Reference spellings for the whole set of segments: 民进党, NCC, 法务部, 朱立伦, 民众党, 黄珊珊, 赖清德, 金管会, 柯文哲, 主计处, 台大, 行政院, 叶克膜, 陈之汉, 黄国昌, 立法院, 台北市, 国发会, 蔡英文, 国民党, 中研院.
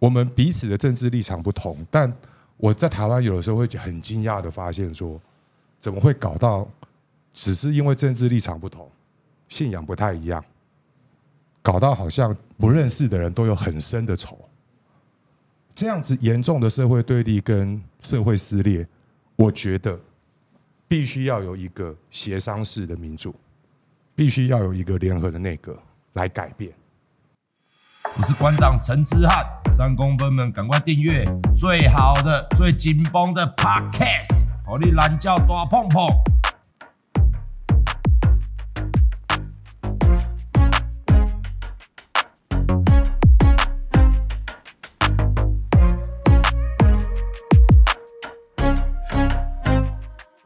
我们彼此的政治立场不同，但我在台湾有的时候会很惊讶的发现说，怎么会搞到只是因为政治立场不同、信仰不太一样，搞到好像不认识的人都有很深的仇。这样子严重的社会对立跟社会撕裂，我觉得必须要有一个协商式的民主，必须要有一个联合的内阁来改变。我是馆长陈之汉，三公分们赶快订阅最好的、最紧绷的 Podcast， 让你懒觉大碰碰。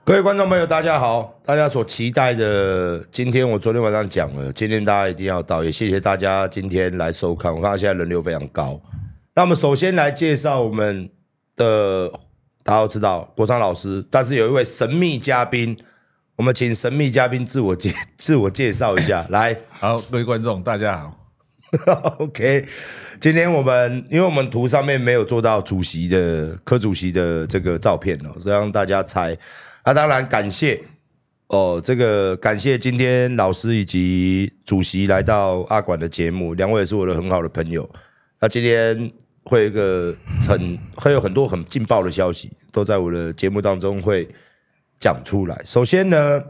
各位观众朋友大家好，大家所期待的今天我昨天晚上讲了，今天大家一定要到，也谢谢大家今天来收看，我看到现在人流非常高。那我们首先来介绍我们的，大家都知道国昌老师，但是有一位神秘嘉宾，我们请神秘嘉宾自我介绍一下来。好，各位观众大家好OK， 今天我们因为我们图上面没有做到主席的柯主席的这个照片哦，所以让大家猜。那当然感谢哦，这个感谢今天老师以及主席来到阿馆的节目，两位也是我的很好的朋友。那今天会有很多很劲爆的消息，都在我的节目当中会讲出来。首先呢，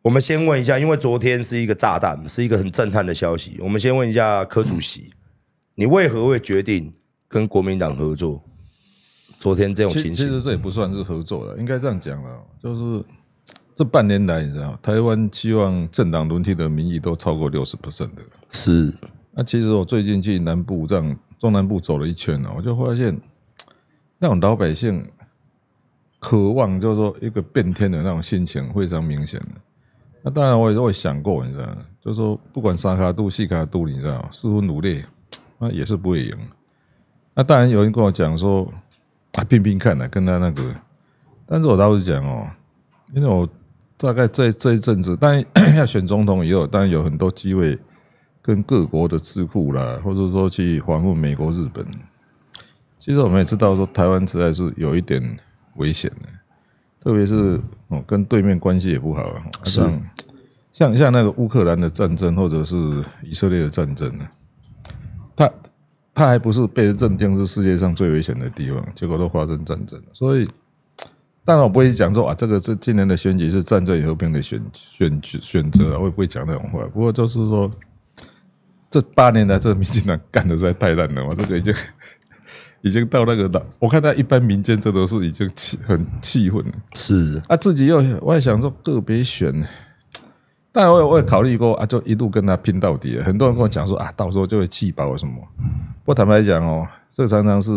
我们先问一下，因为昨天是一个炸弹，是一个很震撼的消息。我们先问一下柯主席，你为何会决定跟国民党合作？昨天这种情形，其实这也不算是合作了，应该这样讲了，就是这半年来，你知道，台湾希望政党轮替的民意都超过 60% 的。是。那其实我最近去南部这样中南部走了一圈啊，我就发现那种老百姓渴望，就是说一个变天的那种心情非常明显的。那当然，我也想过，你知道，就是说不管三卡度、四卡度，你知道，四分五裂，那也是不会赢。那当然有人跟我讲说，啊，拼拼看啊，跟他那个，但是我倒是讲哦，因为我大概这一阵子，当然要选总统也有，当然有很多机会跟各国的智库啦，或者说去访问美国、日本。其实我们也知道说，台湾实在是有一点危险的，特别是哦，跟对面关系也不好啊，像那个乌克兰的战争，或者是以色列的战争呢，他还不是被认定是世界上最危险的地方，结果都发生战争，所以当然我不会讲说啊，这个是今年的选举是战争与和平的选择啊，我也不会讲那种话。不过就是说，这8年来这民进党干的实在太烂了，我这个已经到那个，我看到一般民间这都是已经很气愤了。是啊，自己又我也想说个别选。但我也考虑过啊，就一路跟他拼到底了。很多人跟我讲说啊，到时候就会气爆什么。不过坦白讲哦，这常常是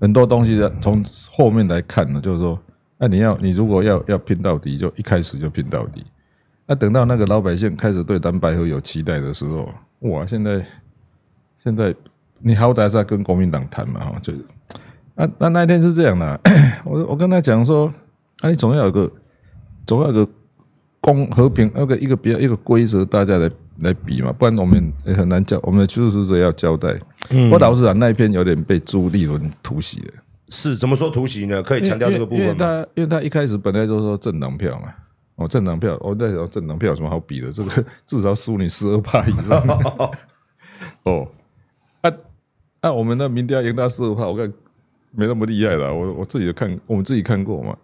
很多东西从后面来看呢，就是说，那你如果要拼到底，就一开始就拼到底。那等到那个老百姓开始对蓝白合有期待的时候，哇，现在你好歹是要跟国民党谈嘛，就是啊，那一天是这样的，我跟他讲说，啊，你总要有个。和平一个比较一个规则，大家来比嘛，不然我们也很难我们的支持者要交代。我老实讲，那一篇有点被朱立伦突袭了。是怎么说突袭呢？可以强调这个部分吗？因为他一开始本来就说政党票嘛，哦，政党票，我在想政党票有什么好比的？这个至少输你12%以上。哦，那我们的民调赢他12%，我看没那么厉害了。我自己看，我们自己看过嘛。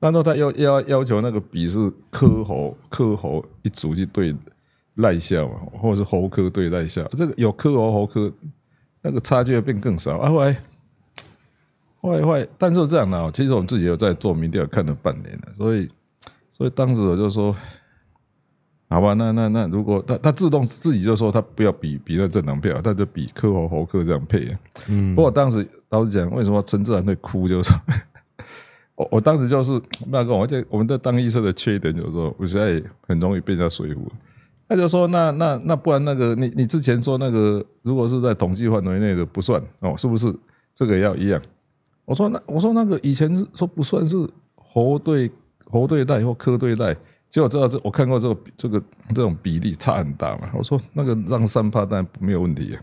然后他要求那个比是柯侯一组去对赖校嘛，或者是侯科对赖校，这个有柯侯那个差距会变更少啊。后来，但是这样呢，其实我们自己有在做民调，看了半年了，所以当时我就说，好吧，那如果他自动自己就说他不要比那政党票，他就比柯侯侯科这样配啊。不过当时老实讲，为什么陈志涵会哭，就是说。我当时就是那个，我们在当医生的缺点就是说，我现在很容易被人家说服。他就说，那不然那个你之前说那个，如果是在统计范围内的不算哦，是不是这个要一样？我说那个以前是说不算是侯对赖或柯对赖，结果知道我看过这种比例差很大嘛。我说那个让3%当然没有问题啊。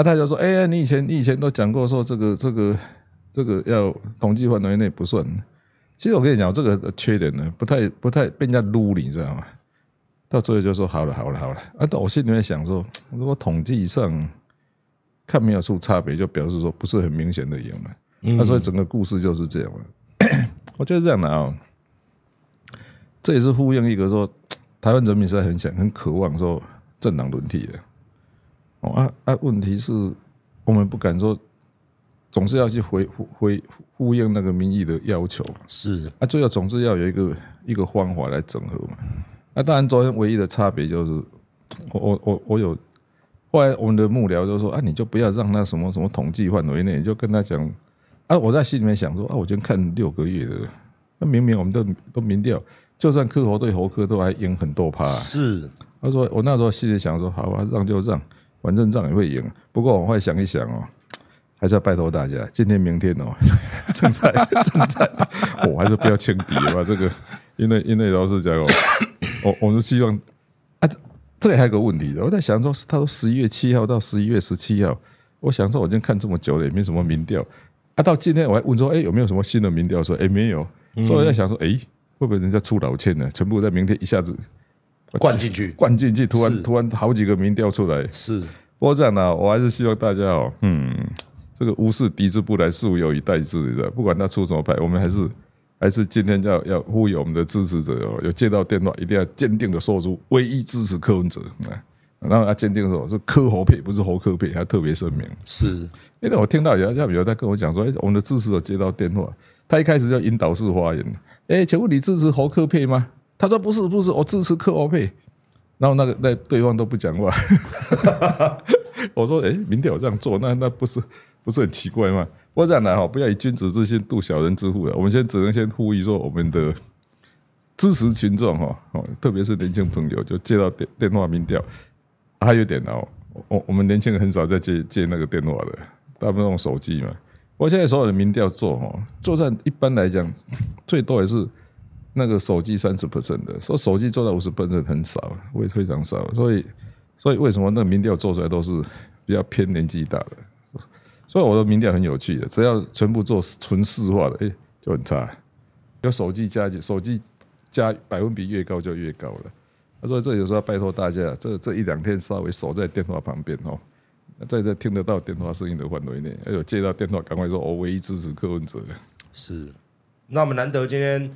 啊，他就说：“哎，你以前都讲过说这个要统计范围内不算。”其实我跟你讲，这个缺点呢，不太被人家撸，你知道吗？到最后就说好了。啊，但我心里面想说，如果统计上看没有出差别，就表示说不是很明显的赢了。那所以整个故事就是这样了。我觉得这样的啊，这也是呼应一个说，台湾人民实在很渴望说政党轮替的。哦啊！问题是，我们不敢说，总是要去回呼应那个民意的要求。是啊，最后总是要有一个方法来整合嘛。啊，当然，昨天唯一的差别就是，我有后来我们的幕僚就说啊，你就不要让他什么什么统计范围内，你就跟他讲啊。我在心里面想说啊，我今天看6个月的，那明明我们都民调，就算柯侯对侯科都还赢很多趴。是，他说我那时候心里想说，好啊，让就让。反正仗也会赢，不过我会想一想哦，还是要拜托大家，今天明天哦，正在，我还是不要轻敌吧。这个，因为老实讲哦，我们希望啊，这里还有个问题的，我在想说，他说11月7号到11月17号，我想说我已经看这么久了，也没什么民调啊，到今天我还问说，哎，有没有什么新的民调？说，哎，没有，所以我在想说，哎，会不会人家出老千呢？全部在明天一下子。灌进去，突然好几个民调出来。是，不过这样呢，我还是希望大家哦，这个无事敌之不来，恕有以待之，你知道，不管他出什么牌，我们还是今天要呼吁我们的支持者哦，有接到电话一定要坚定的说出唯一支持柯文哲，然后他坚定的说是柯侯配，不是侯柯配，他特别声明。是，因为我听到有在跟我讲说，我们的支持者接到电话，他一开始就引导式发言，哎，请问你支持侯柯配吗？他说不是，我支持柯侯配，然后那对方都不讲话。我说，哎，民调这样做，那不是很奇怪吗？不然呢，不要以君子之心度小人之腹了。我们只能呼吁说，我们的支持群众哈，特别是年轻朋友，就接到电话民调。还有一点哦，我们年轻人很少在接那个电话的，大部分用手机嘛。我现在所有的民调做哈，就算一般来讲，最多也是。那个手机30% 的，说手机做到50% 很少，会非常少，所以为什么那民调做出来都是比较偏年纪大的？所以我的民调很有趣的，只要全部做纯市化的，哎，就很差。有手机加百分比越高就越高了。所以这有时候拜托大家，这一两天稍微守在电话旁边哦，在听得到电话声音的范围内，有接到电话赶快说，我唯一支持柯文哲。是，那我们难得今天。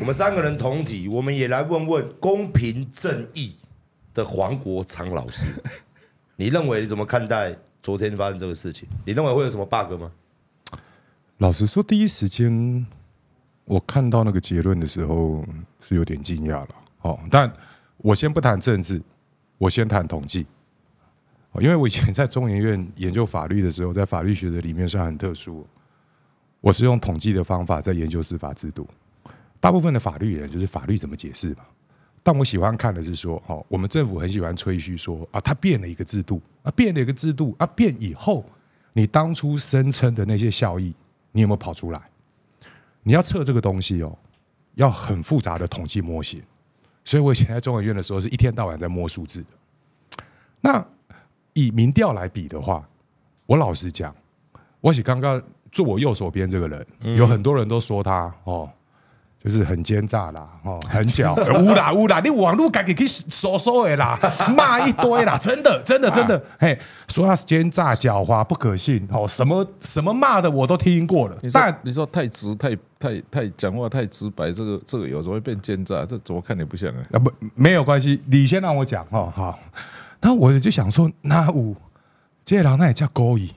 我们3个人同体，我们也来问问公平正义的黄国昌老师，你认为你怎么看待昨天发生这个事情？你认为会有什么 bug 吗？老实说，第一时间我看到那个结论的时候是有点惊讶了。哦，但我先不谈政治，我先谈统计。哦，因为我以前在中研院研究法律的时候，在法律学的里面算很特殊，我是用统计的方法在研究司法制度。大部分的法律人就是法律怎么解释嘛，但我喜欢看的是说，我们政府很喜欢吹嘘说啊，他变了一个制度啊，变以后，你当初声称的那些效益，你有没有跑出来？你要测这个东西哦，要很复杂的统计模型，所以我以前在中研院的时候是一天到晚在摸数字的。那以民调来比的话，我老实讲，我是刚刚坐我右手边这个人，有很多人都说他哦。就是很奸诈啦，哦，很狡，有啦，你网路自己去搜的啦，骂一堆啦，真的，嘿，说他奸诈狡猾不可信，哦，什么骂的我都听过了。但你说太直太讲话太直白，这个有时候会变奸诈，这怎么看也不像啊。没有关系，你先让我讲哦，好。那我就想说，那有这个人那也叫勾引。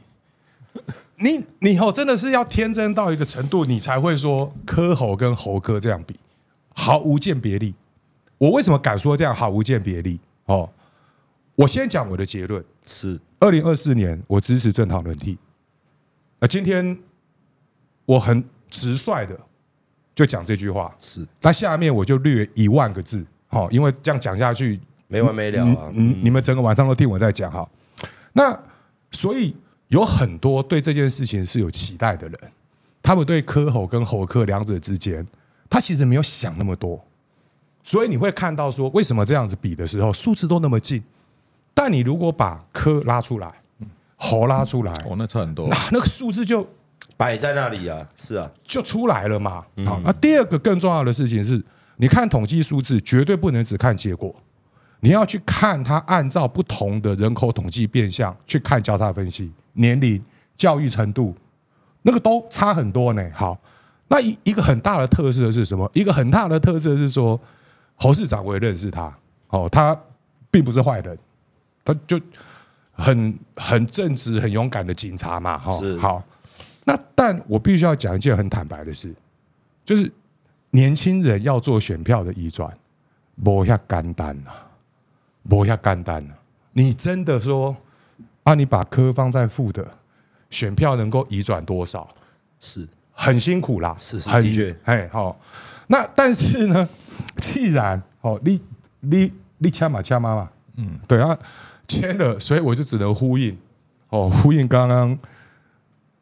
你吼，真的是要天真到一个程度，你才会说柯侯跟侯柯这样比，毫无鉴别力。我为什么敢说这样毫无鉴别力？哦，我先讲我的结论是：2024年我支持政党轮替。那今天我很直率的就讲这句话是，那下面我就略10000个字，好，因为这样讲下去没完没了啊！你们整个晚上都听我在讲哈。那所以。有很多对这件事情是有期待的人，他们对柯侯跟侯柯两者之间，他其实没有想那么多，所以你会看到说，为什么这样子比的时候，数字都那么近，但你如果把柯拉出来，吼拉出来，哦，那差很多，那个数字就摆在那里啊，是啊，就出来了嘛。好，那第二个更重要的事情是，你看统计数字绝对不能只看结果，你要去看它按照不同的人口统计变相去看交叉分析，年龄、教育程度，那个都差很多呢。好，那一个很大的特色是什么？一个很大的特色是说，侯市长我也认识他，哦，他并不是坏人，他就很正直、很勇敢的警察嘛，哈、哦。好，那但我必须要讲一件很坦白的事，就是年轻人要做选票的移转，没那么简单啊，没那么简单啊。你真的说啊，你把柯放在副的选票能够移转多少？是很辛苦啦，是很的确，哎，好、哦。那但是呢，既然哦，你签嘛签嘛嘛，嗯，对啊，签了，所以我就只能呼应哦，呼应刚刚，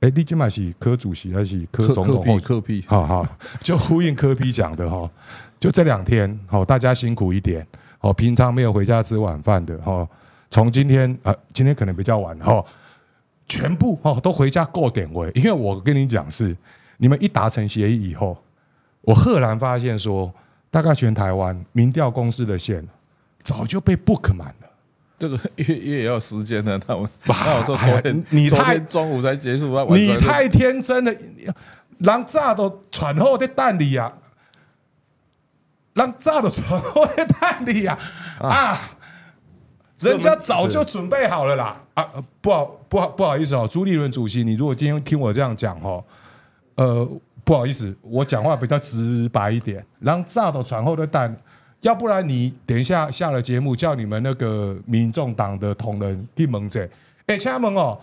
哎，你今嘛是柯主席还是柯总统？柯P，好好，就呼应柯P讲的哈、哦，就这两天哦，大家辛苦一点哦，平常没有回家吃晚饭的哦，从今天今天可能比较晚哦，全部哦都回家够点位，因为我跟你讲是，你们一达成协议以后。我赫然发现说，大概全台湾民调公司的线早就被 book 满了。这个也要时间的，那我说昨天中午才结束，你太天真了，人早都传好在等你啊，人早都传好在等你啊啊！人家早就准备好了啦啊！不好意思哦，朱立伦主席，你如果今天听我这样讲哦，不好意思，我讲话比较直白一点，让炸到传后的蛋，要不然你等一下下了节目，叫你们那个民众党的同仁去问一下，哎，请问哦，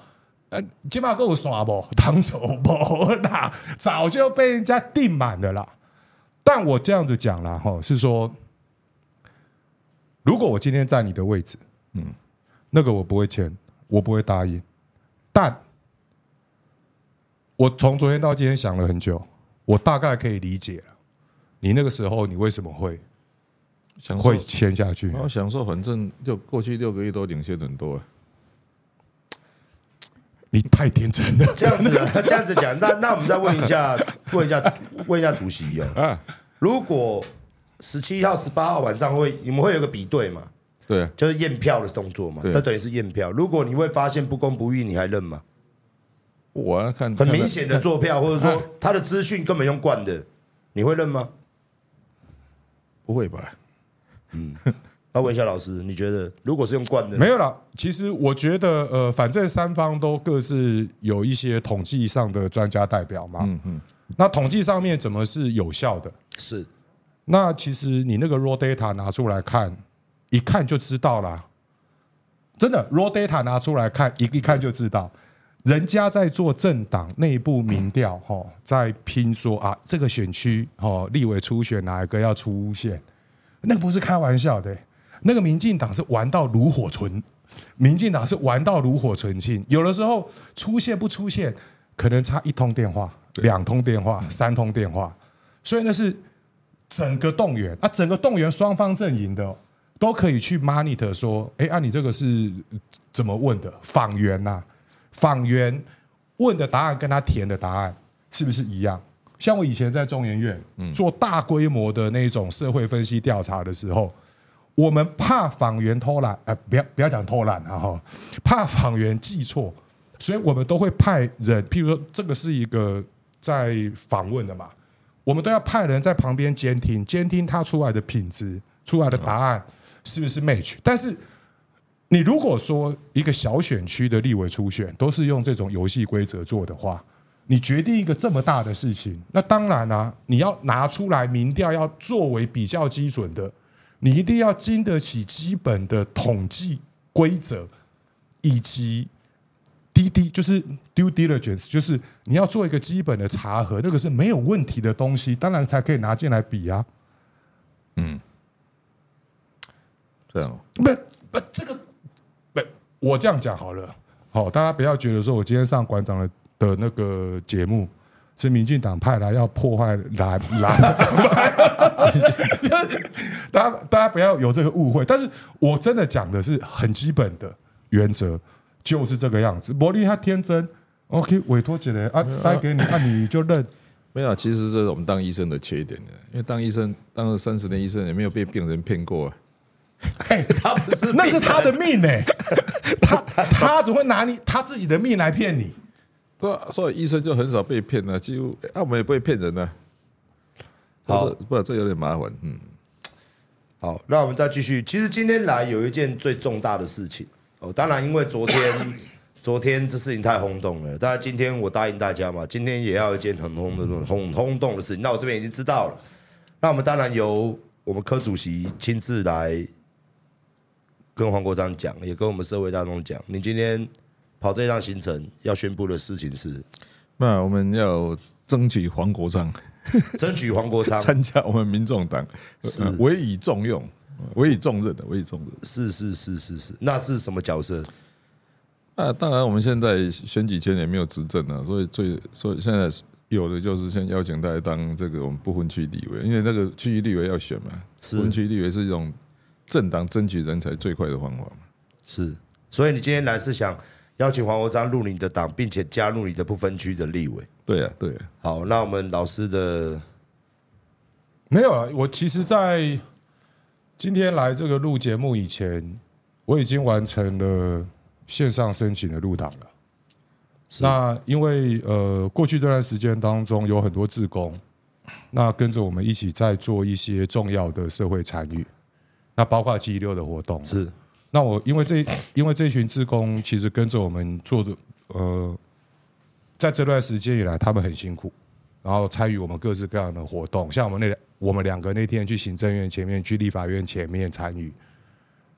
现在还有线吗？当然没啦，早就被人家订满了啦。但我这样子讲啦，哈，是说，如果我今天在你的位置，嗯，那个我不会签，我不会答应，但我从昨天到今天想了很久。我大概可以理解了，你那个时候你为什么会签下去？我想说，反正就过去6个月都领先很多。你太天真了，这样子讲，那我们再问一下主席哦。如果17号、18号晚上你们会有个比对嘛？对、啊，就是验票的动作嘛，那等于是验票。如果你会发现不公不义，你还认吗？我要看很明显的做票，或者说他的资讯根本用惯的，你会认吗？不会吧？嗯，那问一下老师，你觉得如果是用惯的，没有啦，其实我觉得反正三方都各自有一些统计上的专家代表嘛，嗯嗯，那统计上面怎么是有效的？是，那其实你那个 raw data 拿出来看，一看就知道啦，真的 raw data 拿出来看，一看就知道。人家在做政党内部民调，在拼说啊，这个选区立委初选哪一个要出现，那个不是开玩笑的、欸，那个民进党是玩到炉火纯，民进党是玩到炉火纯青，有的时候出现不出现，可能差1通电话、2通电话、3通电话，所以那是整个动员啊，整个动员双方阵营的、哦、都可以去 monitor 说，哎啊，你这个是怎么问的？访员呐、啊。访员问的答案跟他填的答案是不是一样？像我以前在中研院做大规模的那种社会分析调查的时候，我们怕访员偷懒，不要讲偷懒啊哈，怕访员记错，所以我们都会派人，譬如说这个是一个在访问的嘛，我们都要派人在旁边监听他出来的品质、出来的答案是不是 match， 但是。你如果说一个小选区的立委初选都是用这种游戏规则做的话，你决定一个这么大的事情，那当然啊，你要拿出来民调要作为比较基准的，你一定要经得起基本的统计规则以及 DD 就是 due diligence， 就是你要做一个基本的查核，那个是没有问题的东西，当然才可以拿进来比啊。嗯，对啊，不这个。我这样讲好了，好，大家不要觉得说我今天上馆长的那个节目是民进党派来要破坏蓝大家不要有这个误会。但是我真的讲的是很基本的原则，就是这个样子。茉莉她天真 ，OK， 委托起来啊，塞给你，啊你就认。没有、啊，其实这是我们当医生的缺点，因为当医生当了30年医生，也没有被病人骗过、啊。哎、欸，他不是，那是他的命哎、欸，他只会拿你他自己的命来骗你。对、啊，所以医生就很少被骗了，几乎、啊、我们也不会骗人的、啊。好，不，这有点麻烦，嗯。好，那我们再继续。其实今天来有一件最重大的事情哦，当然因为昨天这事情太轰动了，但是今天我答应大家嘛，今天也要一件很轰动的事情。那我这边已经知道了，那我们当然由我们柯主席亲自来跟黄国昌讲，也跟我们社会大众讲，你今天跑这趟行程要宣布的事情是，那我们要争取黄国昌。争取黄国昌参加我们民众党，委以重用，委以重任的，委以重任。是，那是什么角色？那当然，我们现在选举前也没有执政啊，所以现在有的就是先邀请大家当这个我们不分区立委，因为那个区域立委要选嘛，不分区立委是一种政党争取人才最快的方法嘛。是，所以你今天来是想邀请黄国昌入你的党，并且加入你的不分区的立委。对啊。好，那我们老师的没有啊。我其实，在今天来这个录节目以前，我已经完成了线上申请的入党了。那因为过去这段时间当中，有很多志工，那跟着我们一起在做一些重要的社会参与，那包括G6的活动是。那我因为这群志工其实跟着我们做的在这段时间以来他们很辛苦，然后参与我们各式各样的活动，像我们两个那天去行政院前面，去立法院前面参与，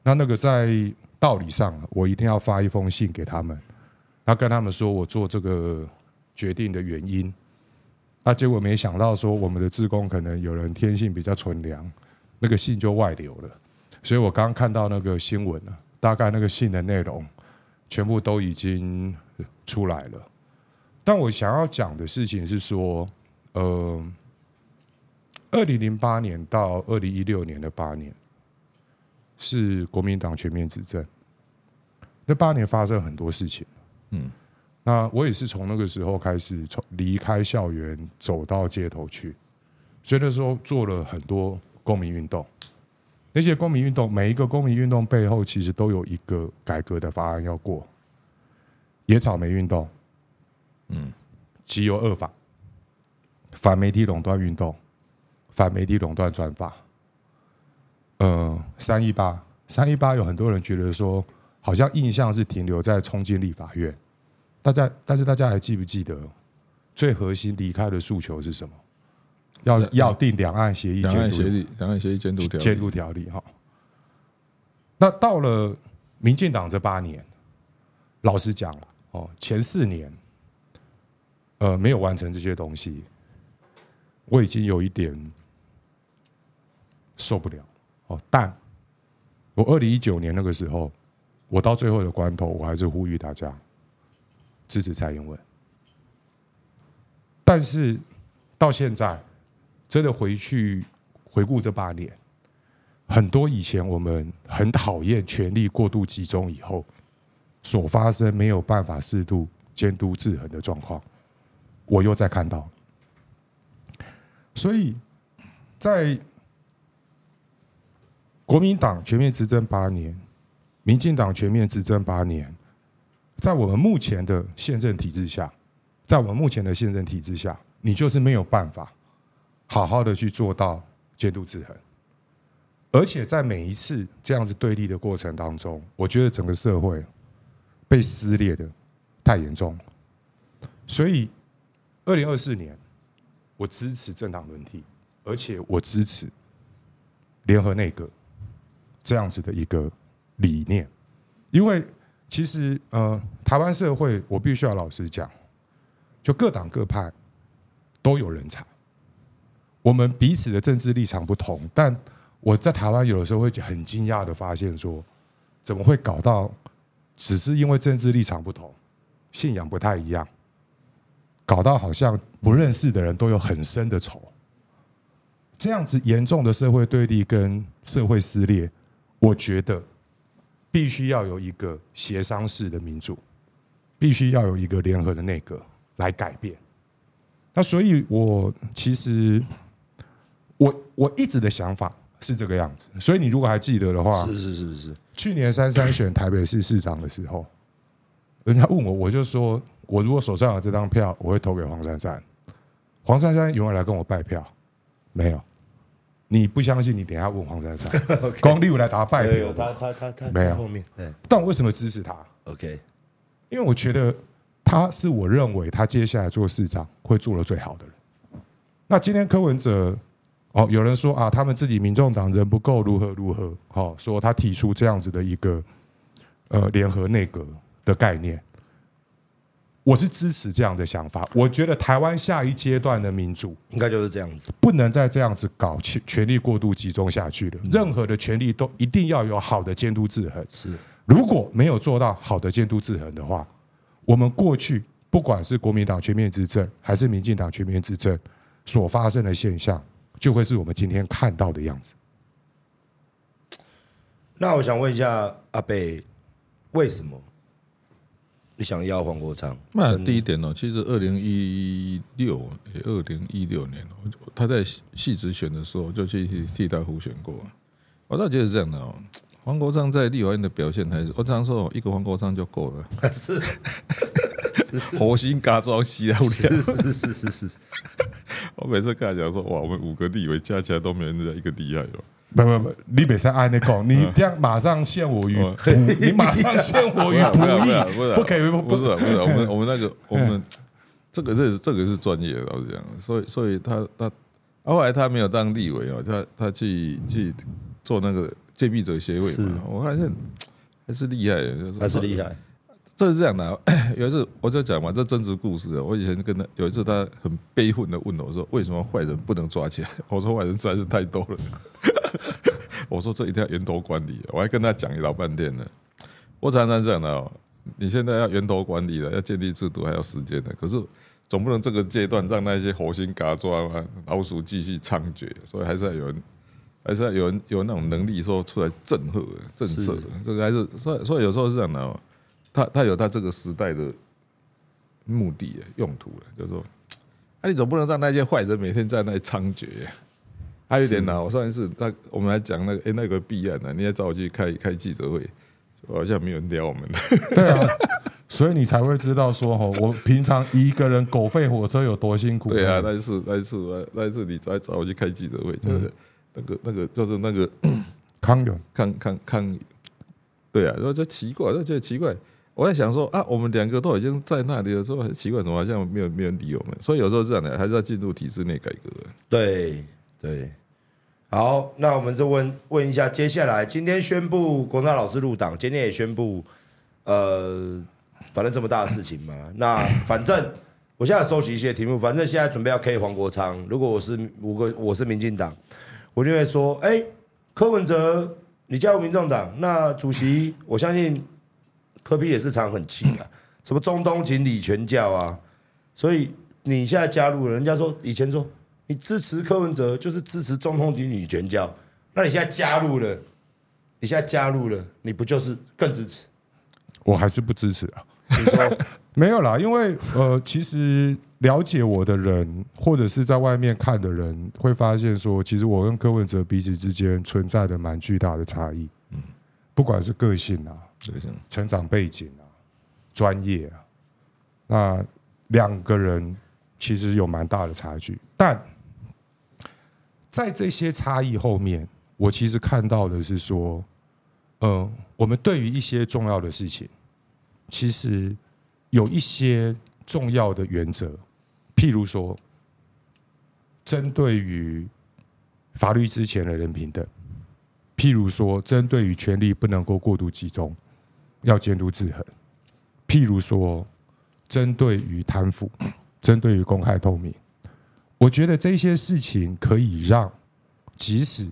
那个在道理上我一定要发一封信给他们，那跟他们说我做这个决定的原因，那结果没想到说我们的志工可能有人天性比较纯良，那个信就外流了，所以我刚刚看到那个新闻了，大概那个信的内容全部都已经出来了。但我想要讲的事情是说，2008年到2016年的8年是国民党全面执政，那8年发生很多事情。嗯，那我也是从那个时候开始，从离开校园走到街头去，所以那时候做了很多公民运动。那些公民运动，每一个公民运动背后其实都有一个改革的法案要过。野草莓运动，集邮二法，反媒体垄断运动，反媒体垄断专法，318有很多人觉得说，好像印象是停留在冲进立法院，但是大家还记不记得最核心离开的诉求是什么？要定两岸协议监督条例。那到了民进党这8年，老实讲了，前4年没有完成这些东西，我已经有一点受不了哦。但我2019年那个时候，我到最后的关头，我还是呼吁大家支持蔡英文。但是到现在，真的回顾这8年，很多以前我们很讨厌权力过度集中以后所发生没有办法适度监督制衡的状况，我又再看到。所以在国民党全面执政8年，民进党全面执政8年，在我们目前的宪政体制下，你就是没有办法好好的去做到监督制衡，而且在每一次这样子对立的过程当中，我觉得整个社会被撕裂的太严重了。所以2024年我支持政党轮替，而且我支持联合内阁这样子的一个理念，因为其实台湾社会我必须要老实讲，就各党各派都有人才。我们彼此的政治立场不同，但我在台湾有的时候会很惊讶的发现说，怎么会搞到只是因为政治立场不同，信仰不太一样，搞到好像不认识的人都有很深的仇。这样子严重的社会对立跟社会撕裂，我觉得必须要有一个协商式的民主，必须要有一个联合的内阁来改变。那所以我其实我一直的想法是这个样子，所以你如果还记得的话，是去年33选台北市市长的时候，人家问我，我就说我如果手上有这张票，我会投给黄珊珊。黄珊珊有没有来跟我拜票？没有。你不相信，你等一下问黄珊珊。光立委来打拜票，有他在后面。但我为什么支持他 ？OK， 因为我觉得他是我认为他接下来做市长会做得最好的人。那今天柯文哲。哦，有人说啊，他们自己民众党人不够，如何？哦，说他提出这样子的一个联合内阁的概念，我是支持这样的想法。我觉得台湾下一阶段的民主应该就是这样子，不能再这样子搞权力过度集中下去了。任何的权力都一定要有好的监督制衡。是，如果没有做到好的监督制衡的话，我们过去不管是国民党全面执政还是民进党全面执政所发生的现象。就会是我们今天看到的样子。那我想问一下阿北，为什么你想要黄国昌？那第一点呢，其实2016年，他在系职选的时候就去替他胡选过。我倒觉得这样的，黄国昌在立法院的表现还是，我常说一个黄国昌就够了。是。火星嘎装西啊！是，我每次跟他讲说，哇，我们5个立委加起来都没人家一个厉害了。不，你别再按那讲，你这样马上陷我于，你马上陷我于不义，不可以，不是，我们那个我们这个是专业的，老实讲，所以他后来他没有当立委哦，他去做那个戒避者协会嘛，我还是厉害的，还是厉害。这是这样的、啊，有一次我就讲嘛，这真实故事、啊。我以前跟他有一次，他很悲愤的问我说：“为什么坏人不能抓起来？”我说：“坏人实在是太多了。”我说：“这一定要源头管理、啊。”我还跟他讲一老半天呢。我常常讲的、啊，你现在要源头管理了，要建立制度还要时间的。可是总不能这个阶段让那些猴心嘎抓啊、老鼠继续猖獗，所以还是要有人。还是要有那种能力说出来震慑、震慑。这个还是所以有时候是这样的、啊。他有他这个时代的目的用途了，就是说，你总不能让那些坏人每天在那里猖獗。还有一点呢、啊，我上一次我们还讲那个弊案呢、啊，你也找我去开记者会，好像没有人聊我们。对啊，所以你才会知道说我平常一个人狗吠火车有多辛苦。对啊，那一次你才找我去开记者会，就是、那个就是那个康永，对啊，然后就奇怪，就觉得奇怪。我在想说啊，我们两个都已经在那里了，说很奇怪，怎么好像没有理我们？所以有时候是这样的，还是要进入体制内改革。对，好，那我们就问一下，接下来今天宣布国民党老师入党，今天也宣布，反正这么大的事情嘛，那反正我现在收集一些题目，反正现在准备要 K 黄国昌，如果我是民进党，我就会说，哎，柯文哲你加入民众党，那主席我相信。柯 P 也是常很气啊，什么中东锦李全教啊，所以你现在加入了，人家说以前说你支持柯文哲就是支持中东锦李全教，那你现在加入了，你不就是更支持？我还是不支持啊。你说没有啦，因为其实了解我的人或者是在外面看的人会发现说，其实我跟柯文哲彼此之间存在的蛮巨大的差异，不管是个性啊。成长背景啊，专业啊，那两个人其实有蛮大的差距。但在这些差异后面，我其实看到的是说，我们对于一些重要的事情，其实有一些重要的原则，譬如说，针对于法律之前的人平等，譬如说，针对于权力不能够过度集中。要监督制衡，譬如说，针对于贪腐，针对于公开透明，我觉得这些事情可以让即使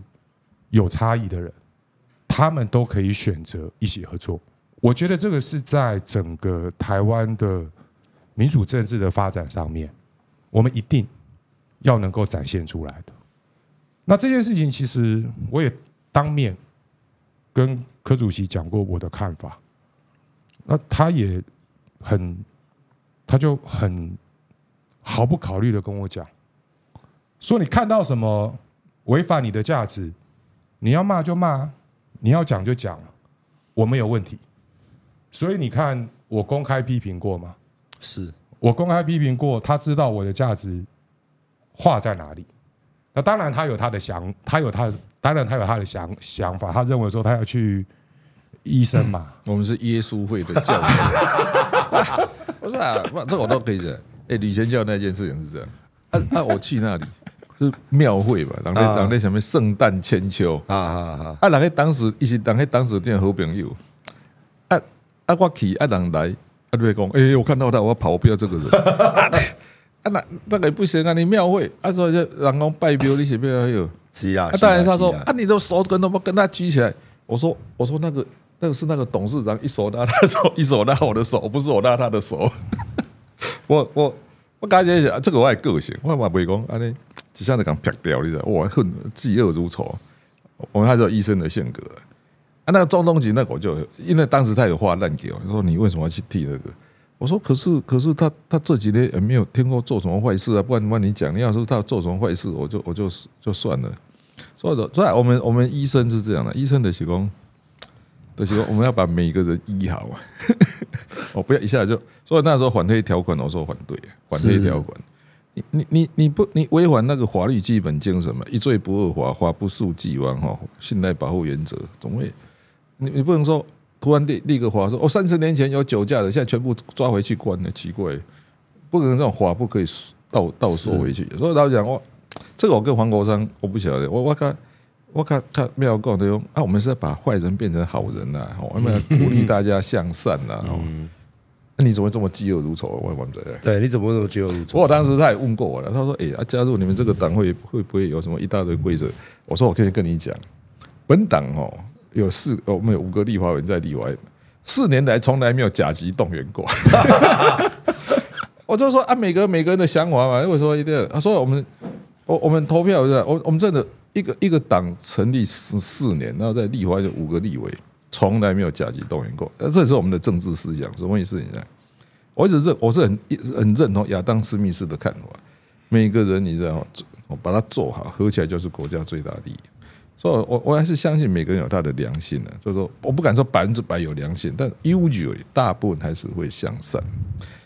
有差异的人，他们都可以选择一起合作。我觉得这个是在整个台湾的民主政治的发展上面，我们一定要能够展现出来的。那这件事情，其实我也当面跟柯主席讲过我的看法，那他就很毫不考虑的跟我讲，说你看到什么违反你的价值，你要骂就骂，你要讲就讲，我没有问题。所以你看我公开批评过吗？是我公开批评过，他知道我的价值画在哪里。那当然他有他的想法，他认为说他要去医生嘛，我们是耶稣会的教友。不是啊，这我都可以忍。李全教那件事情是这样，我去那里是庙会吧，人家什么圣诞千秋啊，人家当时一些人家当时变好朋友，我去人来，就会讲，我看到他，我跑，我不要这个人。那个不行啊！你庙会，所以就人家拜庙，你是不要有。是啊。当然他说你都手跟他举起来，我说那个是那个董事长一手拉他手，一手拉我的手，不是我拉他的手。我感觉这个我的个性，我也不会讲安尼，一下子讲撇掉，你知道？我恨嫉恶如仇，我们还是医生的性格。那个中东籍那个我就因为当时他有话烂给我，他说你为什么要去替那个？我说可是他这几天也没有听过做什么坏事啊，不然你讲，你要是他做什么坏事，我就算了。所以我们医生是这样的，医生的习惯。就是我们要把每一个人医好啊！我不要一下就，所以那时候反对条款，我说反对条款，你违反那个法律基本精神嘛，一罪不二罚，罚不溯既往哈，信赖保护原则，总会你不能说突然立个法说30年前有酒驾的，现在全部抓回去关了，奇怪，不可能这种法不可以倒收回去。所以老实讲，这个我跟黄国昌我不晓得，我看。我看他没有讲的哟啊，我们是要把坏人变成好人呐、啊，我们要鼓励大家向善呐、啊。那你怎么这么嫉恶如仇、啊？我问你，对，你怎么这么嫉恶如仇、啊？我当时他也问过我了，他说：“加入你们这个党会不会有什么一大堆规则？”我说：“我可以跟你讲，本党哦有我们有5个立法委员在立法，4年来从来没有甲级动员过。”我就说啊，每个人的想法嘛，我说一定，他说我们投票是吧，我们真的。一个党成立14年，然后在立法就5个立委，从来没有甲级动员过。这是我们的政治思想，什么意思？我是很认同亚当·斯密斯的看法，每个人你知道，把它做好，合起来就是国家最大利益。所以我还是相信每个人有他的良心的、啊，就是说我不敢说100%有良心，但 usually 大部分还是会向善。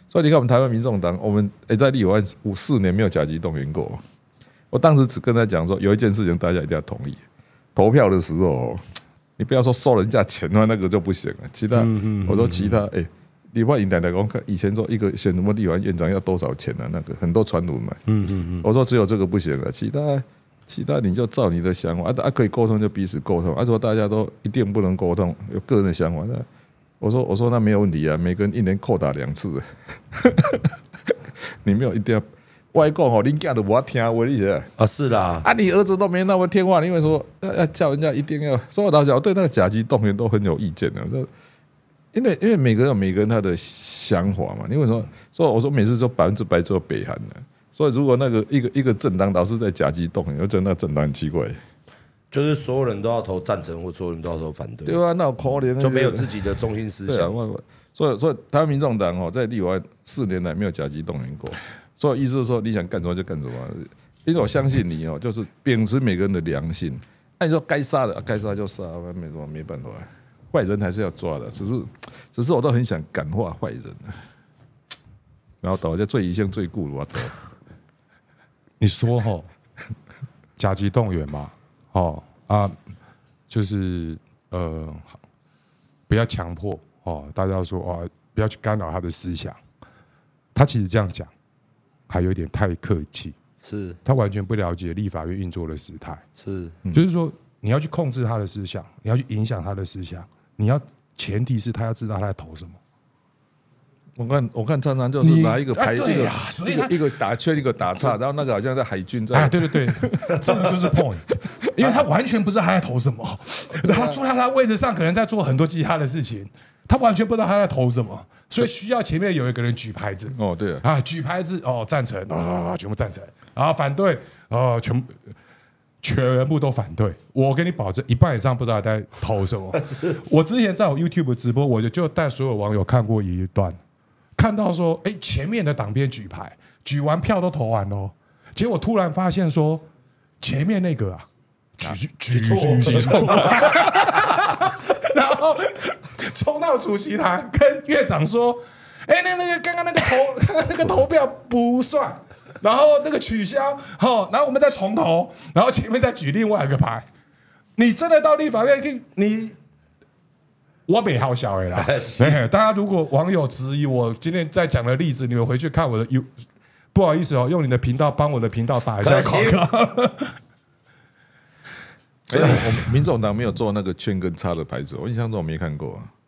所以你看，我们台湾民众党，我们在立法4年没有甲级动员过。我当时只跟他讲说，有一件事情大家一定要同意，投票的时候，你不要说收人家钱的话，那个就不行了。其他，我说其他，立法院来讲，以前说一个选什么立法院长要多少钱啊？那个很多传闻嘛。我说只有这个不行了，其他你就照你的想法啊，可以沟通就彼此沟通，啊，如果大家都一定不能沟通，有个人的想法，那我说那没有问题啊，每个人1年扣打2次、啊，你没有一定要。我跟你说你儿子都没听话，你知道吗？是啦，你儿子都没那么听话，因为说要叫人家一定要，所以我老讲，我对那个甲级动员都很有意见的，因为每个人他的想法嘛，因为说，所以我说每次说100%做北韩的，所以如果那个一个政党老是在甲级动员，我觉得那政党很奇怪。就是所有人都要投赞成，或所有人都要投反对。对啊，那可怜就没有自己的中心思想。啊、所以台湾民众党在立法4年来没有甲级动员过。所以意思是说，你想干什么就干什么，因为我相信你哦，就是秉持每个人的良心。那你说该杀的该杀就杀，没什么没办法，坏人还是要抓的。只是我都很想感化坏人，然后倒在最一线最顾我走。你说哈、甲级动员嘛，就是不要强迫大家说不要去干扰他的思想。他其实这样讲。还有点太客气，是他完全不了解立法院运作的时态，是就是说你要去控制他的思想，你要去影响他的思想，你要前提是他要知道他在投什么。我看常常就是拿一个牌，一个打圈，一个打叉，然后那个好像在海军在对，这个就是 point， 因为他完全不知道他在投什么，他坐在他位置上可能在做很多其他的事情，他完全不知道他在投什么。所以需要前面有一个人举牌子对啊，举牌子赞成全部赞成，然后反对全部全部都反对，我跟你保证一半以上不知道在投什么。我之前在我 YouTube 直播，我就带所有网友看过一段，看到说哎，前面的党鞭举牌，举完票都投完了，结果突然发现说前面那个啊举错然后冲到主席台跟院长说哎，那个刚刚那个投票不算，然后那个取消，然后我们再重投，然后前面再举另外一个牌。你真的到立法院去，你我没好笑的啦。大家如果网友质疑我今天在讲的例子，你们回去看我的 U， 不好意思哦，用你的频道帮我的频道打一下广告。所以我们民众党没有做那个圈跟叉的牌子，我印象中我没看过啊。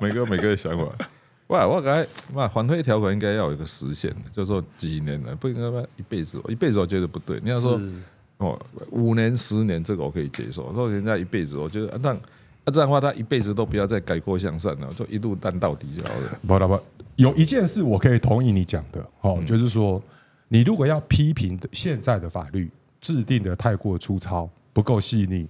每个想法。哇，我感觉反黑条款应该要有一个时限，就是说几年了，不应该一辈子，我觉得不对。你要说哦，5年10年这个我可以接受，说人家一辈子，我觉得那、这样的话，他一辈子都不要再改过向善了，就一路淡到底就好了。不，有一件事我可以同意你讲的、就是说你如果要批评现在的法律制定的太过粗糙、不够细腻、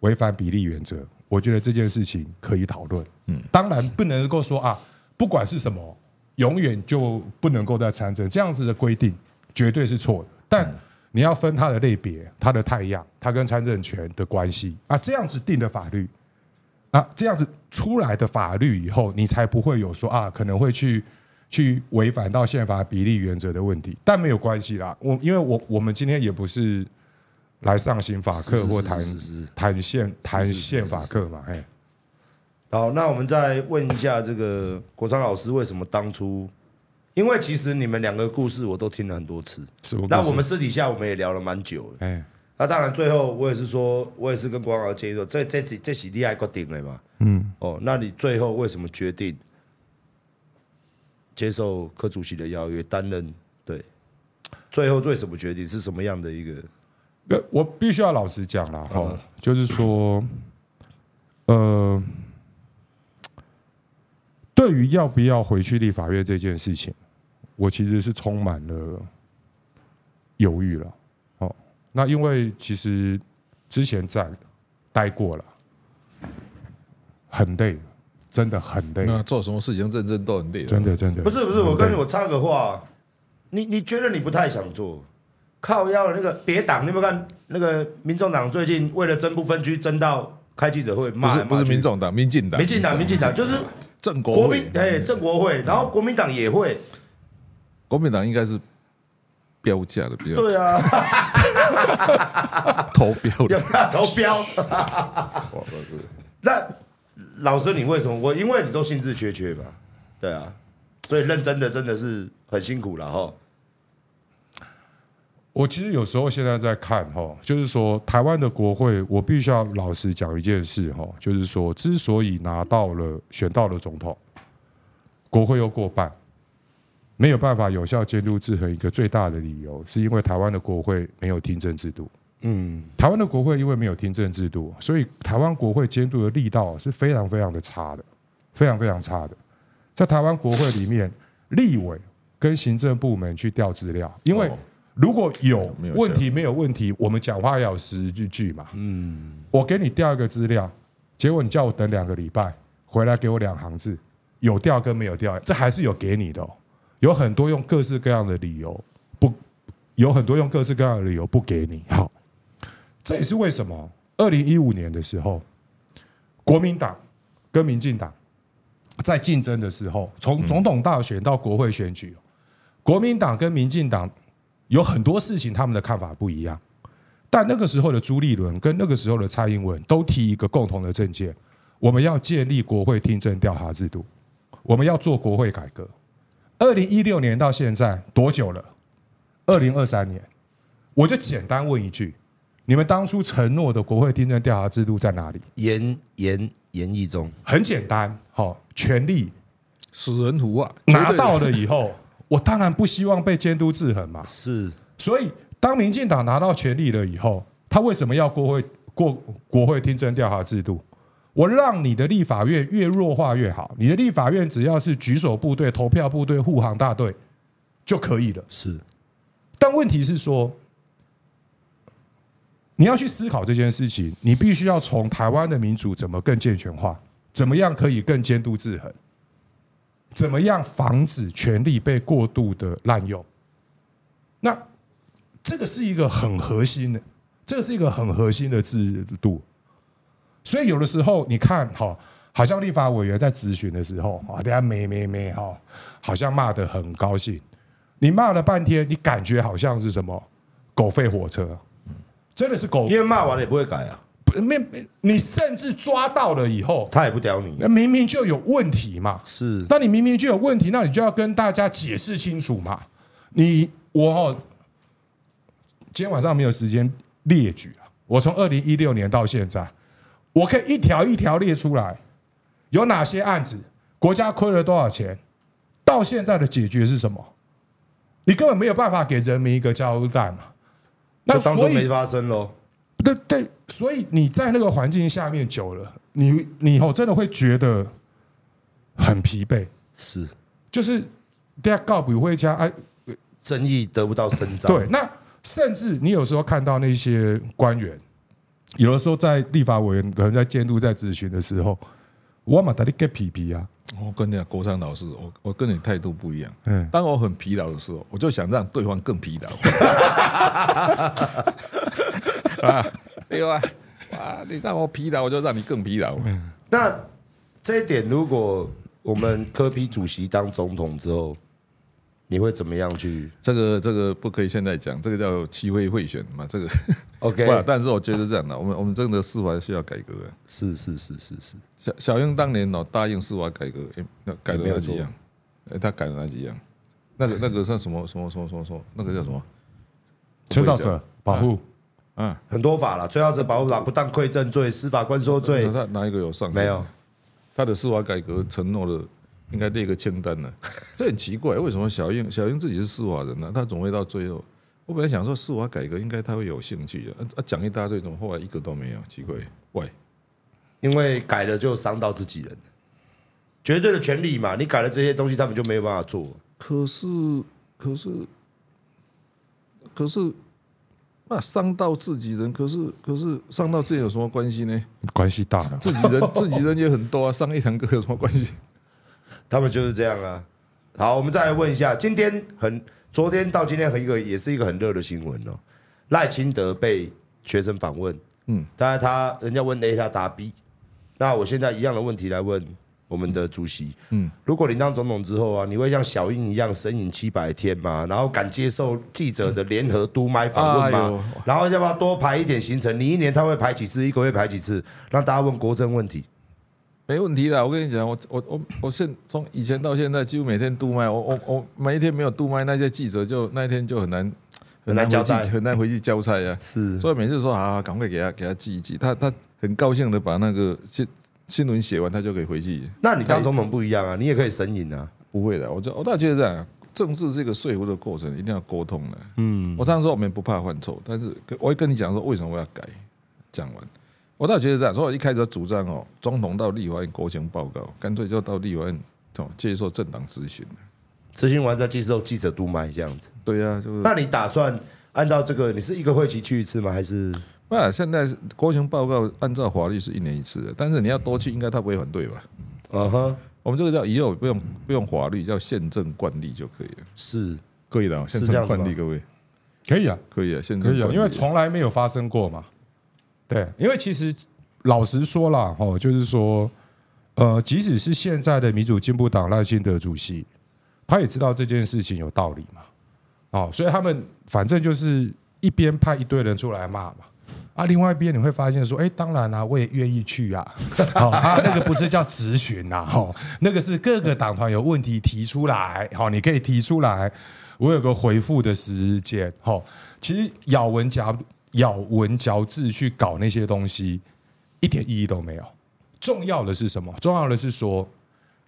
违反比例原则，我觉得这件事情可以讨论。当然不能够说啊。不管是什么，永远就不能够再参政，这样子的规定绝对是错的。但你要分它的类别、它的态样、它跟参政权的关系啊，这样子定的法律啊，这样子出来的法律以后，你才不会有说啊，可能会去违反到宪法比例原则的问题。但没有关系啦，因为我们今天也不是来上刑法课或谈宪法课嘛，哎。好，那我们再问一下这个国昌老师，为什么当初？因为其实你们两个故事我都听了很多次，那我们私底下我们也聊了蛮久的。那当然最后我也是跟国昌老师建议说，这是你要决定的嘛。那你最后为什么决定接受柯主席的邀约担任？对，最后为什么决定是什么样的一个？我必须要老实讲啦，就是说，对于要不要回去立法院这件事情，我其实是充满了犹豫了。那因为其实之前在待过了，很累，真的很累。那做什么事情认真都很累，真的。不是，我跟你插个话，你觉得你不太想做，靠腰的那个别党，你有没有看那个民众党最近为了争不分区争到开记者会骂？不是民众党，民进党就是。正国会，然后国民党也会，国民党应该是标价的比较对啊，投标。那老师，你为什么？因为你都兴致缺缺嘛，对啊，所以认真的真的是很辛苦了哈。我其实有时候现在在看就是说台湾的国会，我必须要老实讲一件事就是说之所以选到了总统，国会又过半，没有办法有效监督制衡一个最大的理由，是因为台湾的国会没有听证制度。台湾的国会因为没有听证制度，所以台湾国会监督的力道是非常非常的差的，非常非常差的。在台湾国会里面，立委跟行政部门去调资料，因为如果有问题没有问题，我们讲话要有10句嘛。我给你调一个资料，结果你叫我等2个礼拜，回来给我2行字，有调跟没有调，这还是有给你的。有很多用各式各样的理由不，给你。好，这也是为什么2015年的时候，国民党跟民进党在竞争的时候，从总统大选到国会选举，国民党跟民进党。有很多事情他们的看法不一样，但那个时候的朱立伦跟那个时候的蔡英文都提一个共同的政见，我们要建立国会听证调查制度，我们要做国会改革。2016年到现在多久了？2023年。我就简单问一句，你们当初承诺的国会听证调查制度在哪里？言议中很简单，哦，权力使人胡啊，拿到了以后，我当然不希望被监督制衡嘛。是，所以当民进党拿到权力了以后，他为什么要国会听证调查制度？我让你的立法院越弱化越好，你的立法院只要是举手部队、投票部队、护航大队就可以了。是，但问题是说，你要去思考这件事情，你必须要从台湾的民主怎么更健全化，怎么样可以更监督制衡，怎么样防止权力被过度的滥用。那这个是一个很核心的，制度。所以有的时候你看，好像立法委员在质询的时候，大家没，好像骂得很高兴。你骂了半天，你感觉好像是什么狗吠火车，真的是狗。因为骂完了也不会改啊。你甚至抓到了以后，他也不屌你。明明就有问题嘛。是。那你明明就有问题，那你就要跟大家解释清楚嘛。我今天晚上没有时间列举啊。我从2016年到现在。我可以一条一条列出来，有哪些案子，国家亏了多少钱，到现在的解决是什么？你根本没有办法给人民一个交代嘛。那当作没发生喽。对对，所以你在那个环境下面久了，你真的会觉得很疲惫。是，就是大家告不回家，争议得不到伸张。对，那甚至你有时候看到那些官员。有的时候在立法委员可能在监督在质询的时候，我嘛跟你get皮皮啊！我跟你讲，国昌老师，我跟你态度不一样。当我很疲劳的时候，我就想让对方更疲劳。啊，对啊，你让我疲劳，我就让你更疲劳。那这一点，如果我们柯 P 主席当总统之后，你会怎么样去？这个不可以现在讲，这个叫期会贿选嘛，这个 OK。但是我觉得这样的，我们真的司法需要改革。是。小英当年答应司法改革，改了那几样，他改了那几样，那个算什么，那个叫什么？吹哨者保护，很多法了，吹哨者保护法、不当馈赠罪、司法官说罪，他哪一个有上？没有，他的司法改革承诺了。应该列个清单了，这很奇怪，为什么小英自己是司法人呢？他总会到最后。我本来想说司法改革应该他会有兴趣的，讲一大堆，怎么后来一个都没有？奇怪，喂，因为改了就伤到自己人，绝对的权利嘛，你改了这些东西，他们就没有办法做。可是，那伤到自己人，可是伤到自己有什么关系呢？关系大了，自己人也很多啊，伤一堂课有什么关系？他们就是这样啊。好，我们再来问一下，昨天到今天也是一个很热的新闻哦。赖清德被学生访问，当然人家问 A 他答 B。那我现在一样的问题来问我们的主席，如果你当总统之后啊，你会像小英一样神隐700天吗？然后敢接受记者的联合督麦访问吗？然后要不要多排一点行程？你一年他会排几次？一个月排几次？让大家问国政问题。没问题的，我跟你讲，我从以前到现在几乎每天督麦，我每一天没有督麦，那些记者就那一天就很难交代，很难回去交差啊。是，所以每次说好，赶快给他记一记，他很高兴的把那个新闻写完，他就可以回去。那你当总统不一样啊，你也可以神隐啊。不会的，我倒觉得这样，政治是一个说服的过程，一定要沟通的。我常常说我们不怕犯错，但是我会跟你讲说为什么我要改，讲完。我倒觉得这样，所以我一开始主张总统到立法院国情报告，干脆就到立法院接受政党咨询，咨询完再接受记者督麦这样子。对啊，就是。那你打算按照这个，你是一个会期去一次吗？还是？现在国情报告按照法律是1年1次的，但是你要多去，应该他不会反对吧？我们这个叫以后不用法律，叫宪政惯例就可以了。是，可以的，宪政惯例各位。可以啊，可以啊，宪政惯例，因为从来没有发生过嘛。对，因为其实老实说啦，就是说，即使是现在的民主进步党赖清德主席，他也知道这件事情有道理嘛，所以他们反正就是一边派一堆人出来骂嘛，另外一边你会发现说，哎，当然啦，我也愿意去啊，那个不是叫质询呐，那个是各个党团有问题提出来，你可以提出来，我有个回复的时间，其实咬文嚼。咬文嚼字去搞那些东西，一点意义都没有。重要的是什么？重要的是说，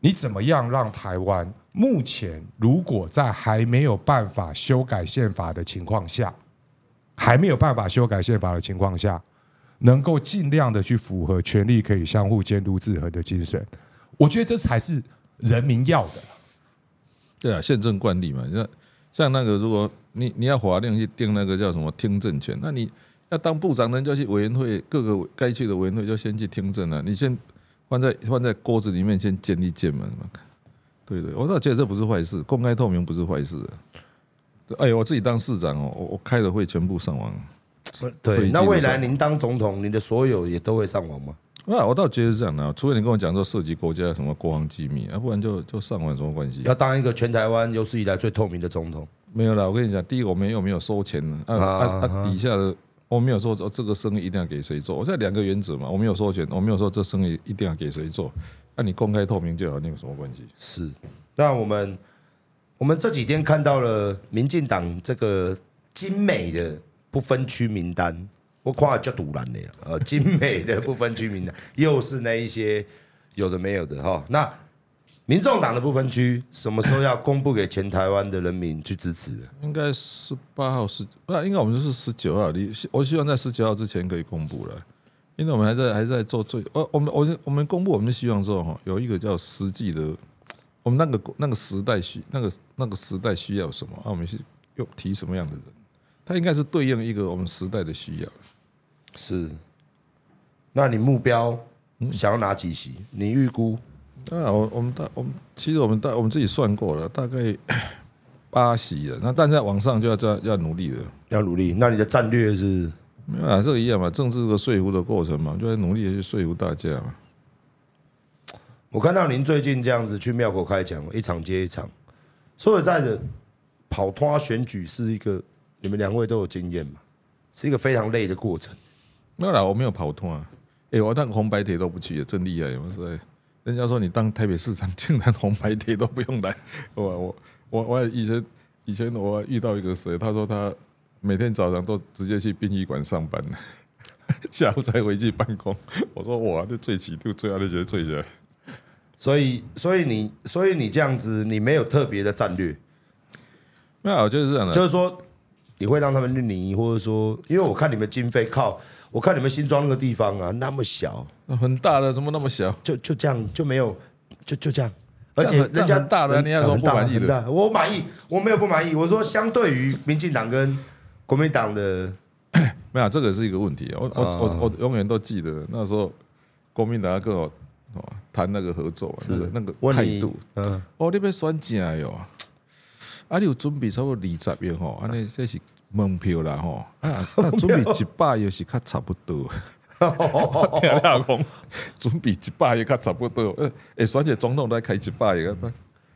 你怎么样让台湾目前如果在还没有办法修改宪法的情况下，能够尽量的去符合权力可以相互监督制衡的精神，我觉得这才是人民要的。对啊，宪政惯例嘛，像那个如果 你要法令去定那个叫什么听证权，那你要当部长呢，就要去委员会，各个该去的委员会就先去听证了，你先放在锅子里面先煎一煎嘛。对对，我倒觉得这不是坏事，公开透明不是坏事的。哎呦，我自己当市长哦，我开的会全部上网。对，那未来您当总统，您的所有也都会上网吗？啊，我倒觉得是这样的、啊，除非你跟我讲说涉及国家什么国防机密，啊，不然就上网有什么关系？要当一个全台湾有史以来最透明的总统？没有啦，我跟你讲，第一我们又没有收钱呢，底下的我没有说这个生意一定要给谁做，我现在两个原则嘛，我没有收钱，我没有说这生意一定要给谁做，那、啊、你公开透明就好，你有什么关系？是，那我们这几天看到了民进党这个精美的。不分区名单，我看了很突然的精美的不分区名单，又是那一些有的没有的哈。那民众党的不分区什么时候要公布给全台湾的人民去支持？应该18号是，应该我们就是19号，我希望在19号之前可以公布了，因为我们还在做最，我们公布，我们希望说有一个叫实际的，我们那个时代需那个时代需要什么啊？我们是又提什么样的人？它应该是对应一个我们时代的需要。是，那你目标想要哪几席？你预估？啊，我们自己算过了，大概8席了。那但在往上就要努力了。要努力。那你的战略是？没有啊，这个一样嘛，政治的说服的过程嘛，就在努力的去说服大家嘛。我看到您最近这样子去庙口开讲，一场接一场。说实在的，跑脱选举是一个。你们两位都有经验嘛？是一个非常累的过程。那啦，我没有跑通啊！我当红白铁都不去，真厉害！有没有？人家说你当台北市长，竟然红白铁都不用来。我以前我遇到一个谁，他说他每天早上都直接去殡仪馆上班，下午才回去办公。我说哇，这最起就最爱那些最起来。所以你这样子，你没有特别的战略。那我就是这样的，就是说。你会让他们去你，或者说，因为我看你们经费靠，我看你们新庄那个地方啊，那么小，很大的，怎么那么小？就这样就没有，就这样，而且人家大的，你要说不满意的，我满意，我没有不满意。我说，相对于民进党跟国民党的，没有，这个是一个问题。我永远都记得那时候国民党跟我谈那个合作，那个态度，你要选假哟。啊，你有准备差不多20亿吼，安尼这是门票啦吼，啊，那准备100亿是较差不多。我听了讲，准备100亿较差不多，选举总统都要开100亿，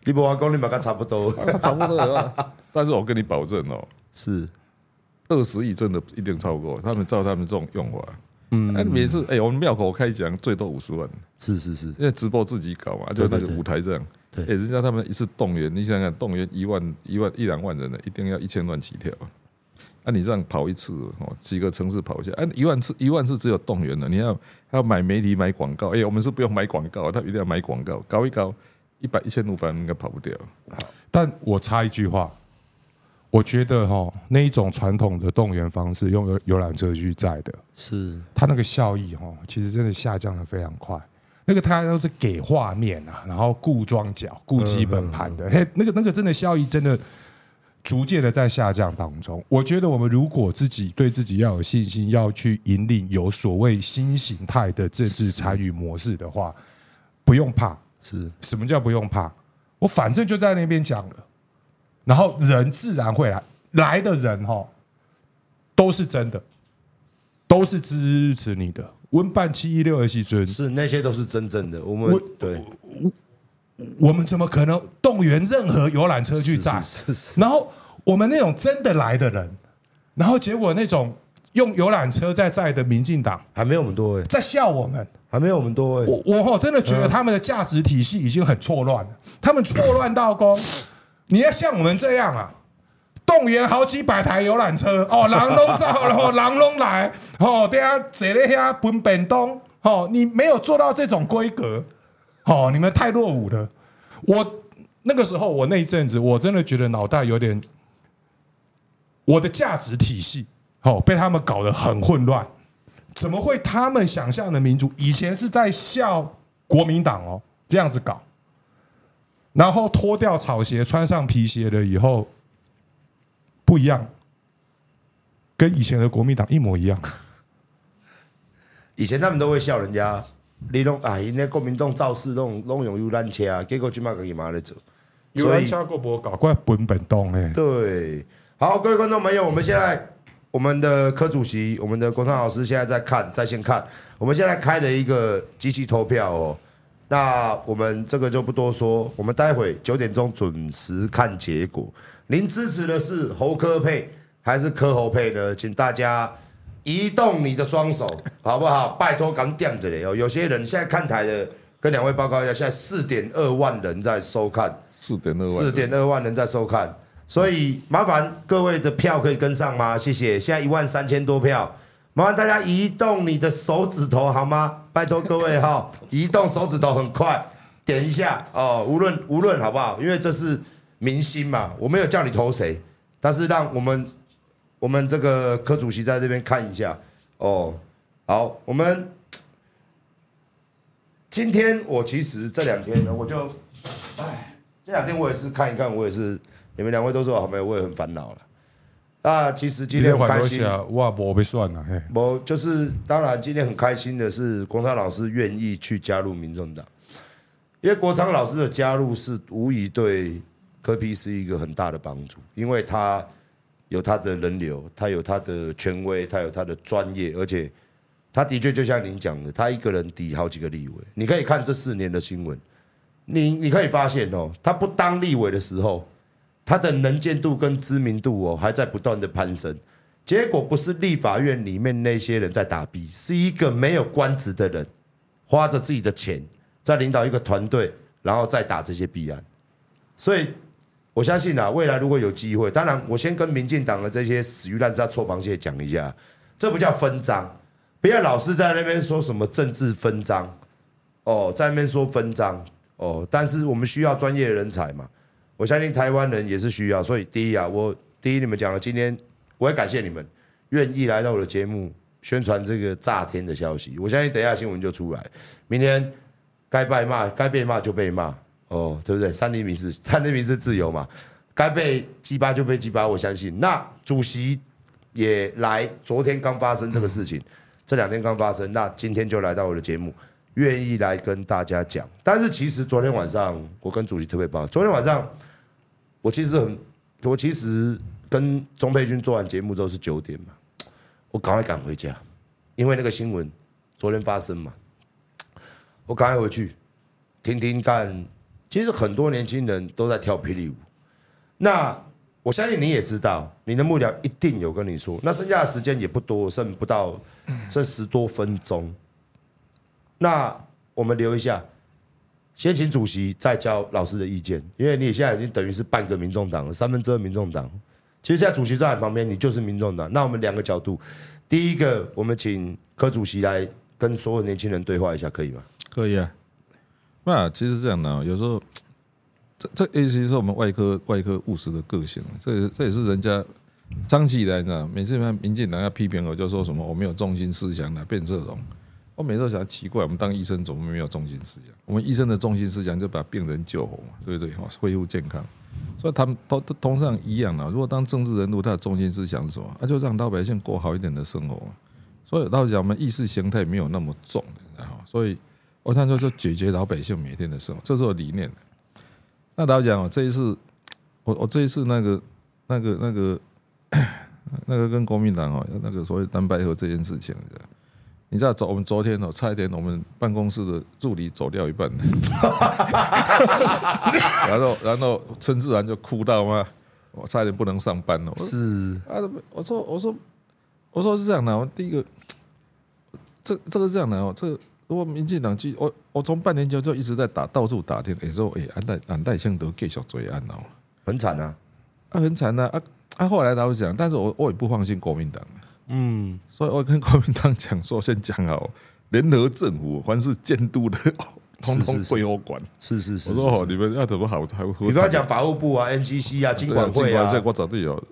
你不话讲你嘛较差不多，差不多啊。但是我跟你保证哦，是20亿真的一定超过，他们照他们这种用法。嗯，啊、每次我们庙口开讲最多50万，是，因为直播自己搞嘛，就那个舞台这样。对，人家他们一次动员，你想想动员1万1.2万人呢，一定要1000万起跳。啊，你这样跑一次哦，几个城市跑一下，啊，1万次只有动员了，你还要买媒体买广告，我们是不用买广告，他一定要买广告，搞一搞1500应该跑不掉。但我插一句话。我觉得那一种传统的动员方式，用游览车去载的，是它那个效益其实真的下降得非常快。那个它都是给画面啊，然后顾装脚、顾基本盘的，那个真的效益真的逐渐的在下降当中。我觉得我们如果自己对自己要有信心，要去引领有所谓新形态的政治参与模式的话，不用怕。是什么叫不用怕？我反正就在那边讲了。然后人自然会来的人都是真的，都是支持你的。温办716的时候，是那些都是真正的。我们怎么可能动员任何游览车去载？然后我们那种真的来的人，然后结果那种用游览车在载的民进党还没有我们多，在笑我们。还没有我们多。我真的觉得他们的价值体系已经很错乱了，他们错乱到公。你要像我们这样啊，动员好几百台游览车，哦，人拢走了，人拢来，哦，等下坐在遐分便当，哦，你没有做到这种规格，哦，你们太落伍了。我那个时候，我那一阵子，我真的觉得脑袋有点，我的价值体系，哦，被他们搞得很混乱。怎么会他们想象的民主，以前是在笑国民党哦，这样子搞，然后脱掉草鞋，穿上皮鞋了以后。不一样，跟以前的国民党一模一样。以前他们都会笑人家，你拢啊，因那国民党造势拢用游览车，结果今麦个伊妈咧做游览车国博搞怪本本动哎。对，好，各位观众朋友，我们现在我们的柯主席，我们的国昌老师现在在看在线看，我们现在开了一个机器投票哦。那我们这个就不多说，我们待会9点钟准时看结果。您支持的是侯柯配还是柯侯配呢？请大家移动你的双手，好不好？拜托，赶点着嘞哦！有些人现在看台的，跟两位报告一下，现在4.2万人在收看，4.2万人在收看，所以麻烦各位的票可以跟上吗？谢谢。现在13000多票，麻烦大家移动你的手指头好吗？拜托各位哈，移动手指头很快，点一下哦，无论好不好？因为这是。明星嘛，我没有叫你投谁，但是让我们这个柯主席在这边看一下哦。好，我们今天我其实这两天呢，我就哎，这两天我也是看一看，我也是你们两位都说好没有，我也很烦恼了。那其实今天很开心，哇，我被算了嘿。我就是当然今天很开心的是，国昌老师愿意去加入民众党，因为国昌老师的加入是无疑对。柯 P 是一个很大的帮助，因为他有他的人流，他有他的权威，他有他的专业，而且他的确就像您讲的，他一个人抵好几个立委。你可以看这4年的新闻，你可以发现哦，他不当立委的时候，他的能见度跟知名度哦还在不断的攀升。结果不是立法院里面那些人在打 B， 是一个没有官职的人，花着自己的钱在领导一个团队，然后再打这些 B 案，所以。我相信啦，未来如果有机会，当然我先跟民进党的这些死鱼烂虾臭螃蟹讲一下，这不叫分赃，不要老是在那边说什么政治分赃，哦，在那边说分赃，哦，但是我们需要专业人才嘛，我相信台湾人也是需要，所以第一你们讲了，今天我也感谢你们愿意来到我的节目宣传这个炸天的消息，我相信等一下新闻就出来，明天该被骂就被骂。哦，对不对？3.0是自由嘛，该被鸡巴就被鸡巴，我相信。那主席也来，昨天刚发生这个事情，这两天刚发生，那今天就来到我的节目，愿意来跟大家讲。但是其实昨天晚上我跟主席特别报，昨天晚上我其实跟钟佩君做完节目之后是9点嘛，我赶快赶回家，因为那个新闻昨天发生嘛，我赶快回去听听看。其实很多年轻人都在跳霹雳舞，那我相信你也知道，你的幕僚一定有跟你说。那剩下的时间也不多，剩10多分钟。那我们留一下，先请主席再教老师的意见，因为你现在已经等于是半个民众党了，2/3民众党。其实现在主席在旁边，你就是民众党。那我们两个角度，第一个，我们请柯主席来跟所有年轻人对话一下，可以吗？可以啊。那其实这样呢，有时候这也是我们外科务实的个性，这也是人家长期以来呢，每次民进党要批评我，就说什么我没有中心思想啊，变这种。我每次想奇怪，我们当医生怎么没有中心思想？我们医生的中心思想就把病人救活嘛，对不对？恢复健康，所以他们都通常一样了。如果当政治人物，他的中心思想是什么？那就让老百姓过好一点的生活。所以老实讲，我们意识形态没有那么重，所以。我常常说解决老百姓每天的生活，这是我理念。那老实讲，我这一次那个跟国民党那个所谓蓝白合这件事情，你知道我们昨天差一点我们办公室的助理走掉一半，然后陈志涵就哭到嘛，我差一点不能上班了。是啊，我说是这样的，我第一个这个是这样的哦，这个。如果民进党去，我从半年前就一直在到处打听，说安赖清德继续做案哦，很惨啊，很惨啊！啊，后来他会讲，但是我也不放心国民党，嗯，所以我跟国民党讲说，先讲好联合政府，凡是监督的，通通归我管。是是是，我说好，你们要怎么好还会？你不要讲法务部啊、NCC 啊、金管会啊，这我早就有，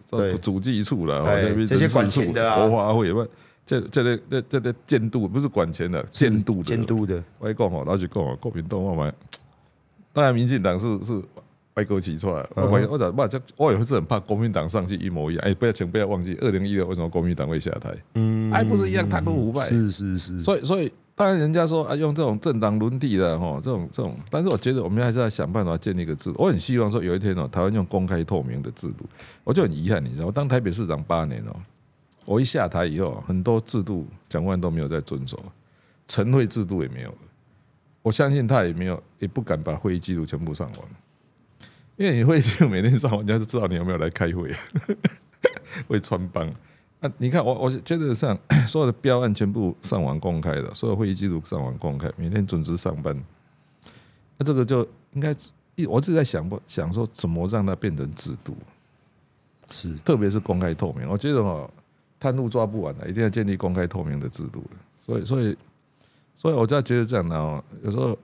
主计处了，这些管钱的啊，国发会嘛。这监督不是管钱的，监督的。我讲哦，老实讲哦，国民党我们，当然民进党是歪哥起出来。我也是很怕国民党上去一模一样。哎，不要忘记，2016为什么国民党会下台？嗯，哎，不是一样贪污腐败？是是是。所以当然人家说啊，用这种政党轮替的哈，这种，但是我觉得我们还是要想办法建立一个制度。我很希望说有一天哦，台湾用公开透明的制度。我就很遗憾，你知道，我当台北市长8年哦。我一下台以后，很多制度蒋万都没有在遵守，晨会制度也没有了。我相信他也没有，也不敢把会议记录全部上网，因为你会议记录每天上网，人家就知道你有没有来开会，会穿帮。啊，你看我觉得上所有的标案全部上网公开的，所有会议记录上网公开，每天准时上班。那这个就应该，我自己在想说怎么让它变成制度，是特别是公开透明。我觉得哦。贪污抓不完了，一定要建立公开透明的制度。所以我就觉得这样呢，有时候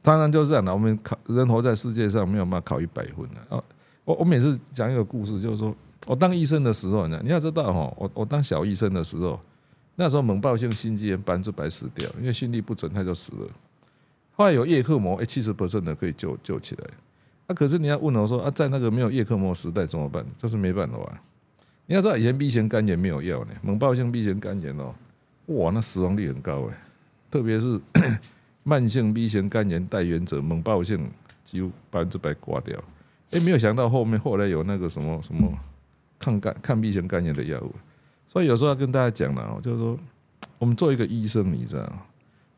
当然就是这样了。我们人活在世界上没有办法考100分啊！我每次讲一个故事，就是说我当医生的时候呢，你要知道哈，我当小医生的时候，那时候猛暴性心肌炎100%死掉，因为心律不整他就死了。后来有叶克膜，70%的可以救起来。啊，可是你要问我说啊，在那个没有叶克膜时代怎么办？就是没办法啊。你要知道，以前 B 型肝炎没有药呢，猛暴性 B 型肝炎哦，哇，那死亡率很高哎，特别是慢性 B 型肝炎带原者，猛暴性几乎100%挂掉。哎，没有想到后来有那个什么抗 B 型肝炎的药物，所以有时候要跟大家讲了，就是说我们做一个医生，你知道，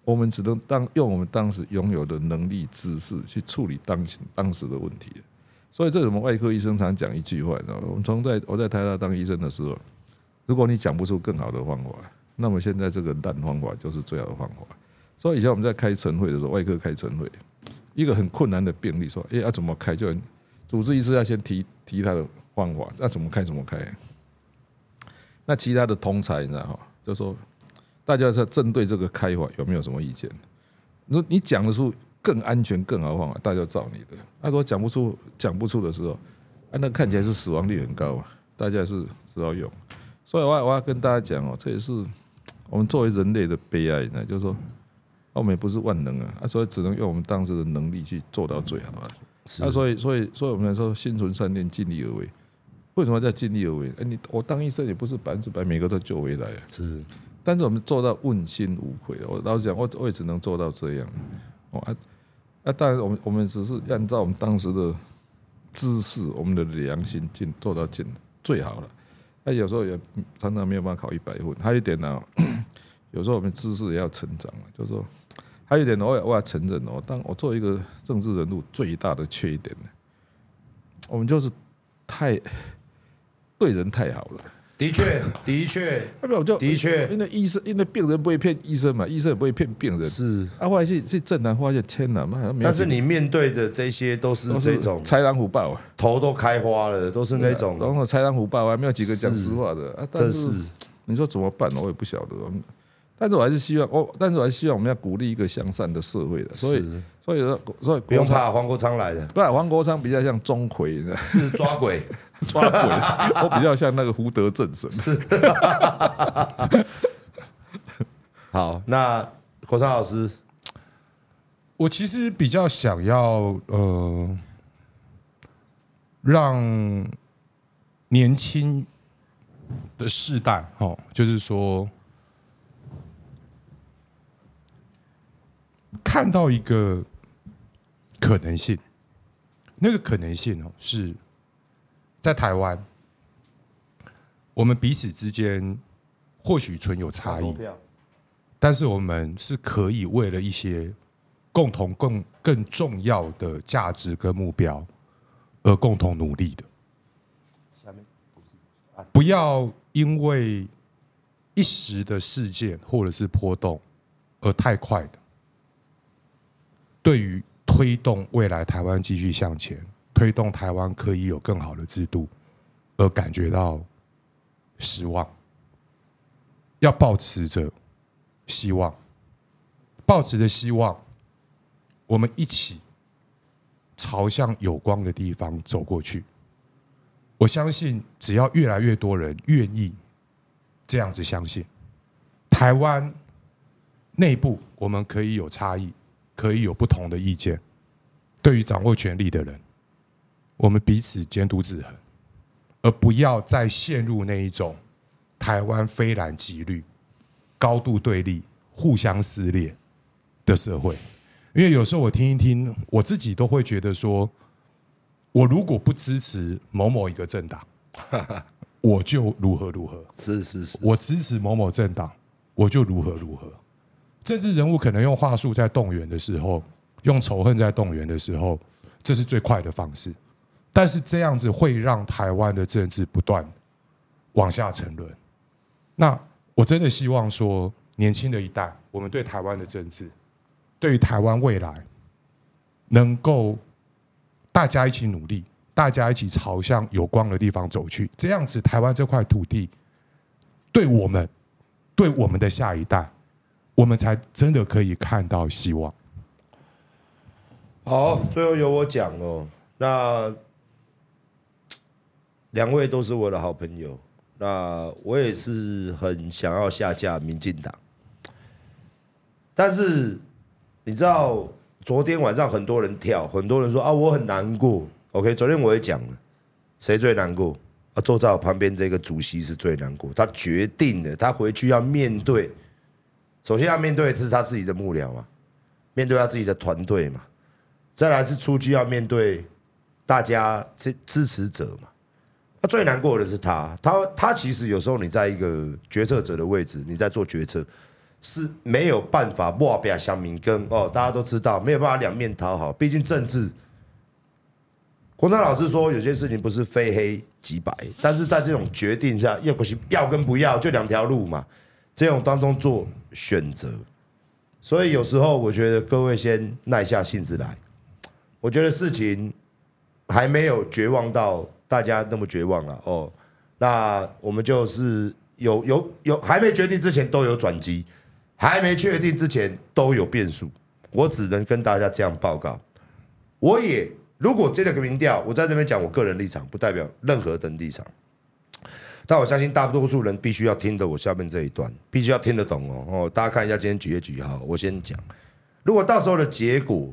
我们只能用我们当时拥有的能力、知识去处理当时的问题。所以这是我们外科医生常讲一句话，我在台大当医生的时候，如果你讲不出更好的方法，那么现在这个烂方法就是最好的方法。所以以前我们在开晨会的时候，外科开晨会，一个很困难的病例说，哎，要怎么开？就主治医师要先提他的方法，要怎么开？那其他的同才你知道就说大家在针对这个开法有没有什么意见？你讲得出更安全、更好的方法，大家就照你的。他说讲不出的时候，那看起来是死亡率很高，大家是只好用。所以我要跟大家讲哦，这也是我们作为人类的悲哀呢，就是说我们也不是万能啊，所以只能用我们当时的能力去做到最好啊。所以我们来说，心存善念，尽力而为。为什么叫尽力而为？我当医生也不是100%每个都救回来，是。但是我们做到问心无愧。我老实讲，我也只能做到这样。当然我们只是按照我们当时的知识，我们的良心做到尽最好了。有时候也常常没有办法考100分。还有一点呢，有时候我们知识也要成长，就是说，还有一点我要承认哦，当我做一个政治人物最大的缺点，我们就是对人太好了。的确，因为病人不会骗医生嘛，医生也不会骗病人。是啊，后来去政坛发现，天哪，妈！但是你面对的这些都是这种豺狼虎豹，头都开花了，都是那种。然后豺狼虎豹，还没有几个讲实话的啊。但是你说怎么办？我也不晓得。但是我还是希望，我们要鼓励一个向善的社会的。所以不用怕黄国昌来的，不然黄国昌比较像钟馗，是抓鬼。我比较像那个胡德正神。是好，那国昌老师，我其实比较想要让年轻的世代哦，就是说看到一个可能性，那个可能性哦是。在台湾，我们彼此之间或许存有差异，但是我们是可以为了一些共同、更重要的价值跟目标而共同努力的。不要因为一时的事件或者是波动而太快的，对于推动未来台湾继续向前。推动台湾可以有更好的制度，而感觉到失望，要抱持着希望，抱持着希望，我们一起朝向有光的地方走过去。我相信只要越来越多人愿意这样子相信，台湾内部我们可以有差异，可以有不同的意见，对于掌握权力的人，我们彼此监督制衡，而不要再陷入那一种台湾非蓝即绿、高度对立、互相撕裂的社会。因为有时候我听一听，我自己都会觉得说，我如果不支持某某一个政党，我就如何如何。是是是，我支持某某政党，我就如何如何。政治人物可能用话术在动员的时候，用仇恨在动员的时候，这是最快的方式。但是这样子会让台湾的政治不断往下沉沦。那我真的希望说，年轻的一代，我们对台湾的政治，对于台湾未来，能够大家一起努力，大家一起朝向有光的地方走去。这样子，台湾这块土地，对我们，对我们的下一代，我们才真的可以看到希望。好，最后由我讲哦。那两位都是我的好朋友，那我也是很想要下架民进党，但是你知道，昨天晚上很多人跳，很多人说啊，我很难过。OK， 昨天我也讲了，谁最难过？啊，坐在我旁边这个主席是最难过，他决定了，他回去要面对。首先要面对的是他自己的幕僚嘛，面对他自己的团队嘛，再来是出去要面对大家支持者嘛。那最难过的是他其实有时候你在一个决策者的位置，你在做决策是没有办法抹平乡民跟哦，大家都知道没有办法两面讨好，毕竟政治。国昌老师说有些事情不是非黑即白，但是在这种决定下，要跟不要就两条路嘛。这种当中做选择，所以有时候我觉得各位先耐下性子来。我觉得事情还没有绝望到大家那么绝望了哦。那我们就是有还没决定之前都有转机，还没确定之前都有变数。我只能跟大家这样报告。我也如果这个民调，我在这边讲我个人立场，不代表任何人立场。但我相信大多数人必须要听得我下面这一段，必须要听得懂哦。大家看一下今天几月几号，我先讲。如果到时候的结果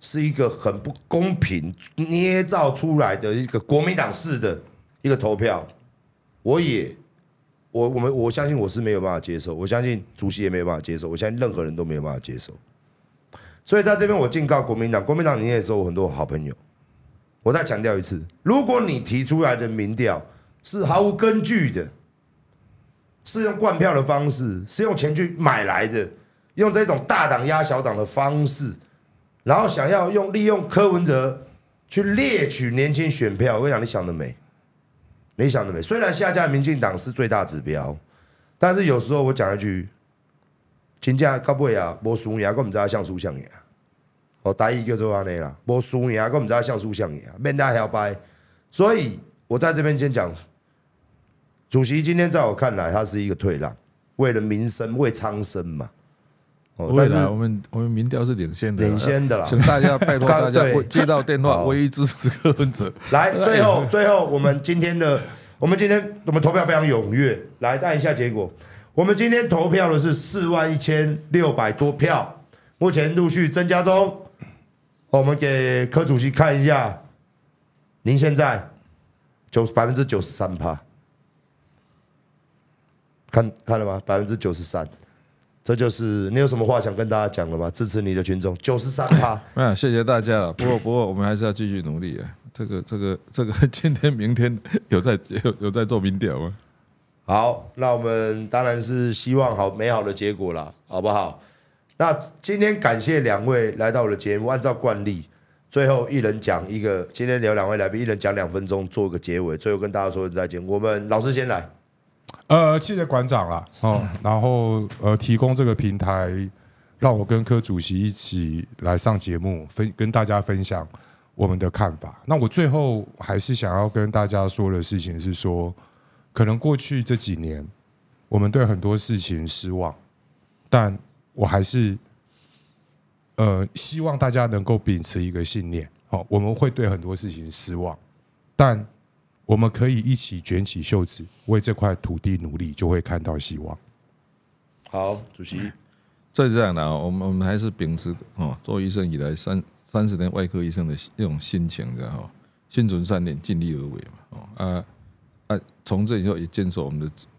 是一个很不公平捏造出来的一个国民党式的一个投票，我相信我是没有办法接受，我相信主席也没有办法接受，我相信任何人都没有办法接受。所以在这边我警告国民党，国民党你也是我很多好朋友。我再强调一次，如果你提出来的民调是毫无根据的，是用灌票的方式，是用钱去买来的，用这种大党压小党的方式，然后想要利用柯文哲去猎取年轻选票。我跟你讲，你想得美，你想得美。虽然下架民进党是最大指标，但是有时候我讲一句，真正到尾啊，无输赢，我唔知道像输像赢。哦，台语叫做安尼啦，无输赢，我唔知道像输像赢，免拉摇摆。所以我在这边先讲。主席今天在我看来，他是一个退让，为了民生，为苍生嘛。哦，但是我们民调是领先的啦，请大家拜托大家接到电话，唯一支持柯文哲。来，最后我们今天投票非常踊跃，来看一下结果。我们今天投票的是41600多票，目前陆续增加中。我们给柯主席看一下，您现在93%。看了吗？93%，这就是你有什么话想跟大家讲了吗？支持你的群众93%。嗯，谢谢大家了。不过我们还是要继续努力啊。这个今天明天有在做民调吗？好，那我们当然是希望好美好的结果啦，好不好？那今天感谢两位来到我的节目，按照惯例，最后一人讲一个。今天有两位来宾，一人讲2分钟做个结尾，最后跟大家说再见。我们老师先来。谢谢馆长啦，哦，然后提供这个平台，让我跟柯主席一起来上节目，跟大家分享我们的看法。那我最后还是想要跟大家说的事情是说，可能过去这几年我们对很多事情失望，但我还是希望大家能够秉持一个信念，哦，我们会对很多事情失望，但我们可以一起卷起袖子，为这块土地努力，就会看到希望。好，主席，再这样的，我们还是秉持做医生以来30年外科医生的一种心情的哈，心存善念，尽力而为嘛，从这以后也坚守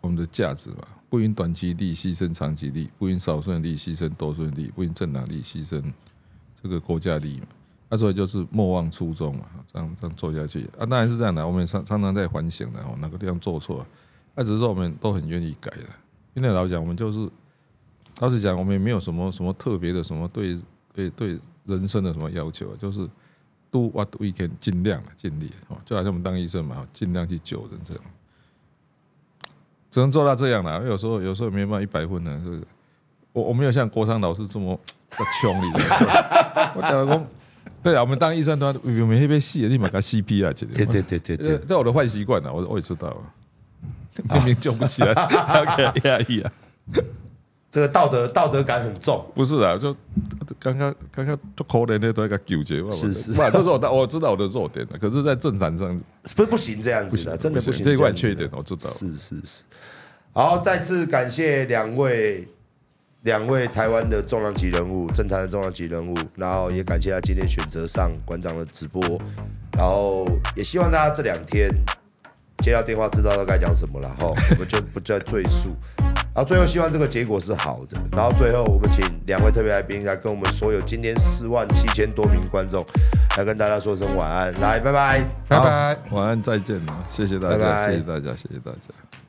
我们的价值嘛，不因短期利牺牲长期利，不因少数人利牺牲多数人利，不因政党利牺牲这个国家利嘛。所以就是莫忘初衷嘛，这样做下去啊，当然是这样的。我们常常在反省的，哪个地方做错，只是说我们都很愿意改的。因为老实讲，我们就是老实讲，我们也没有什么特别的什么对人生的什么要求，就是 do what we can， 尽量尽力，就好像我们当医生嘛，尽量去救人这样，只能做到这样啦。有时候没办法100分呢，是不是？我没有像郭昌老师这么穷理的，我讲了讲。对啊，我们当医生的话，我们那边戏立马给 CP 啊，对，这我的坏习惯啊，我也知道，明明救不起来，压抑啊，这个道德感很重。不是啊，就刚刚可怜的都在纠结，是，就是我知道我的弱点了，可是，在政坛上不行这样子的，真的不行，这一块缺点我知道。是，好，再次感谢两位台湾的重量级人物，政坛的重量级人物，然后也感谢他今天选择上馆长的直播，然后也希望大家这2天接到电话知道该讲什么了，我们就不再赘述。然后最后希望这个结果是好的，然后最后我们请两位特别来宾来跟我们所有今天47000多名观众来跟大家说声晚安，来，拜拜，晚安，再见，谢谢大家，拜拜，谢谢大家。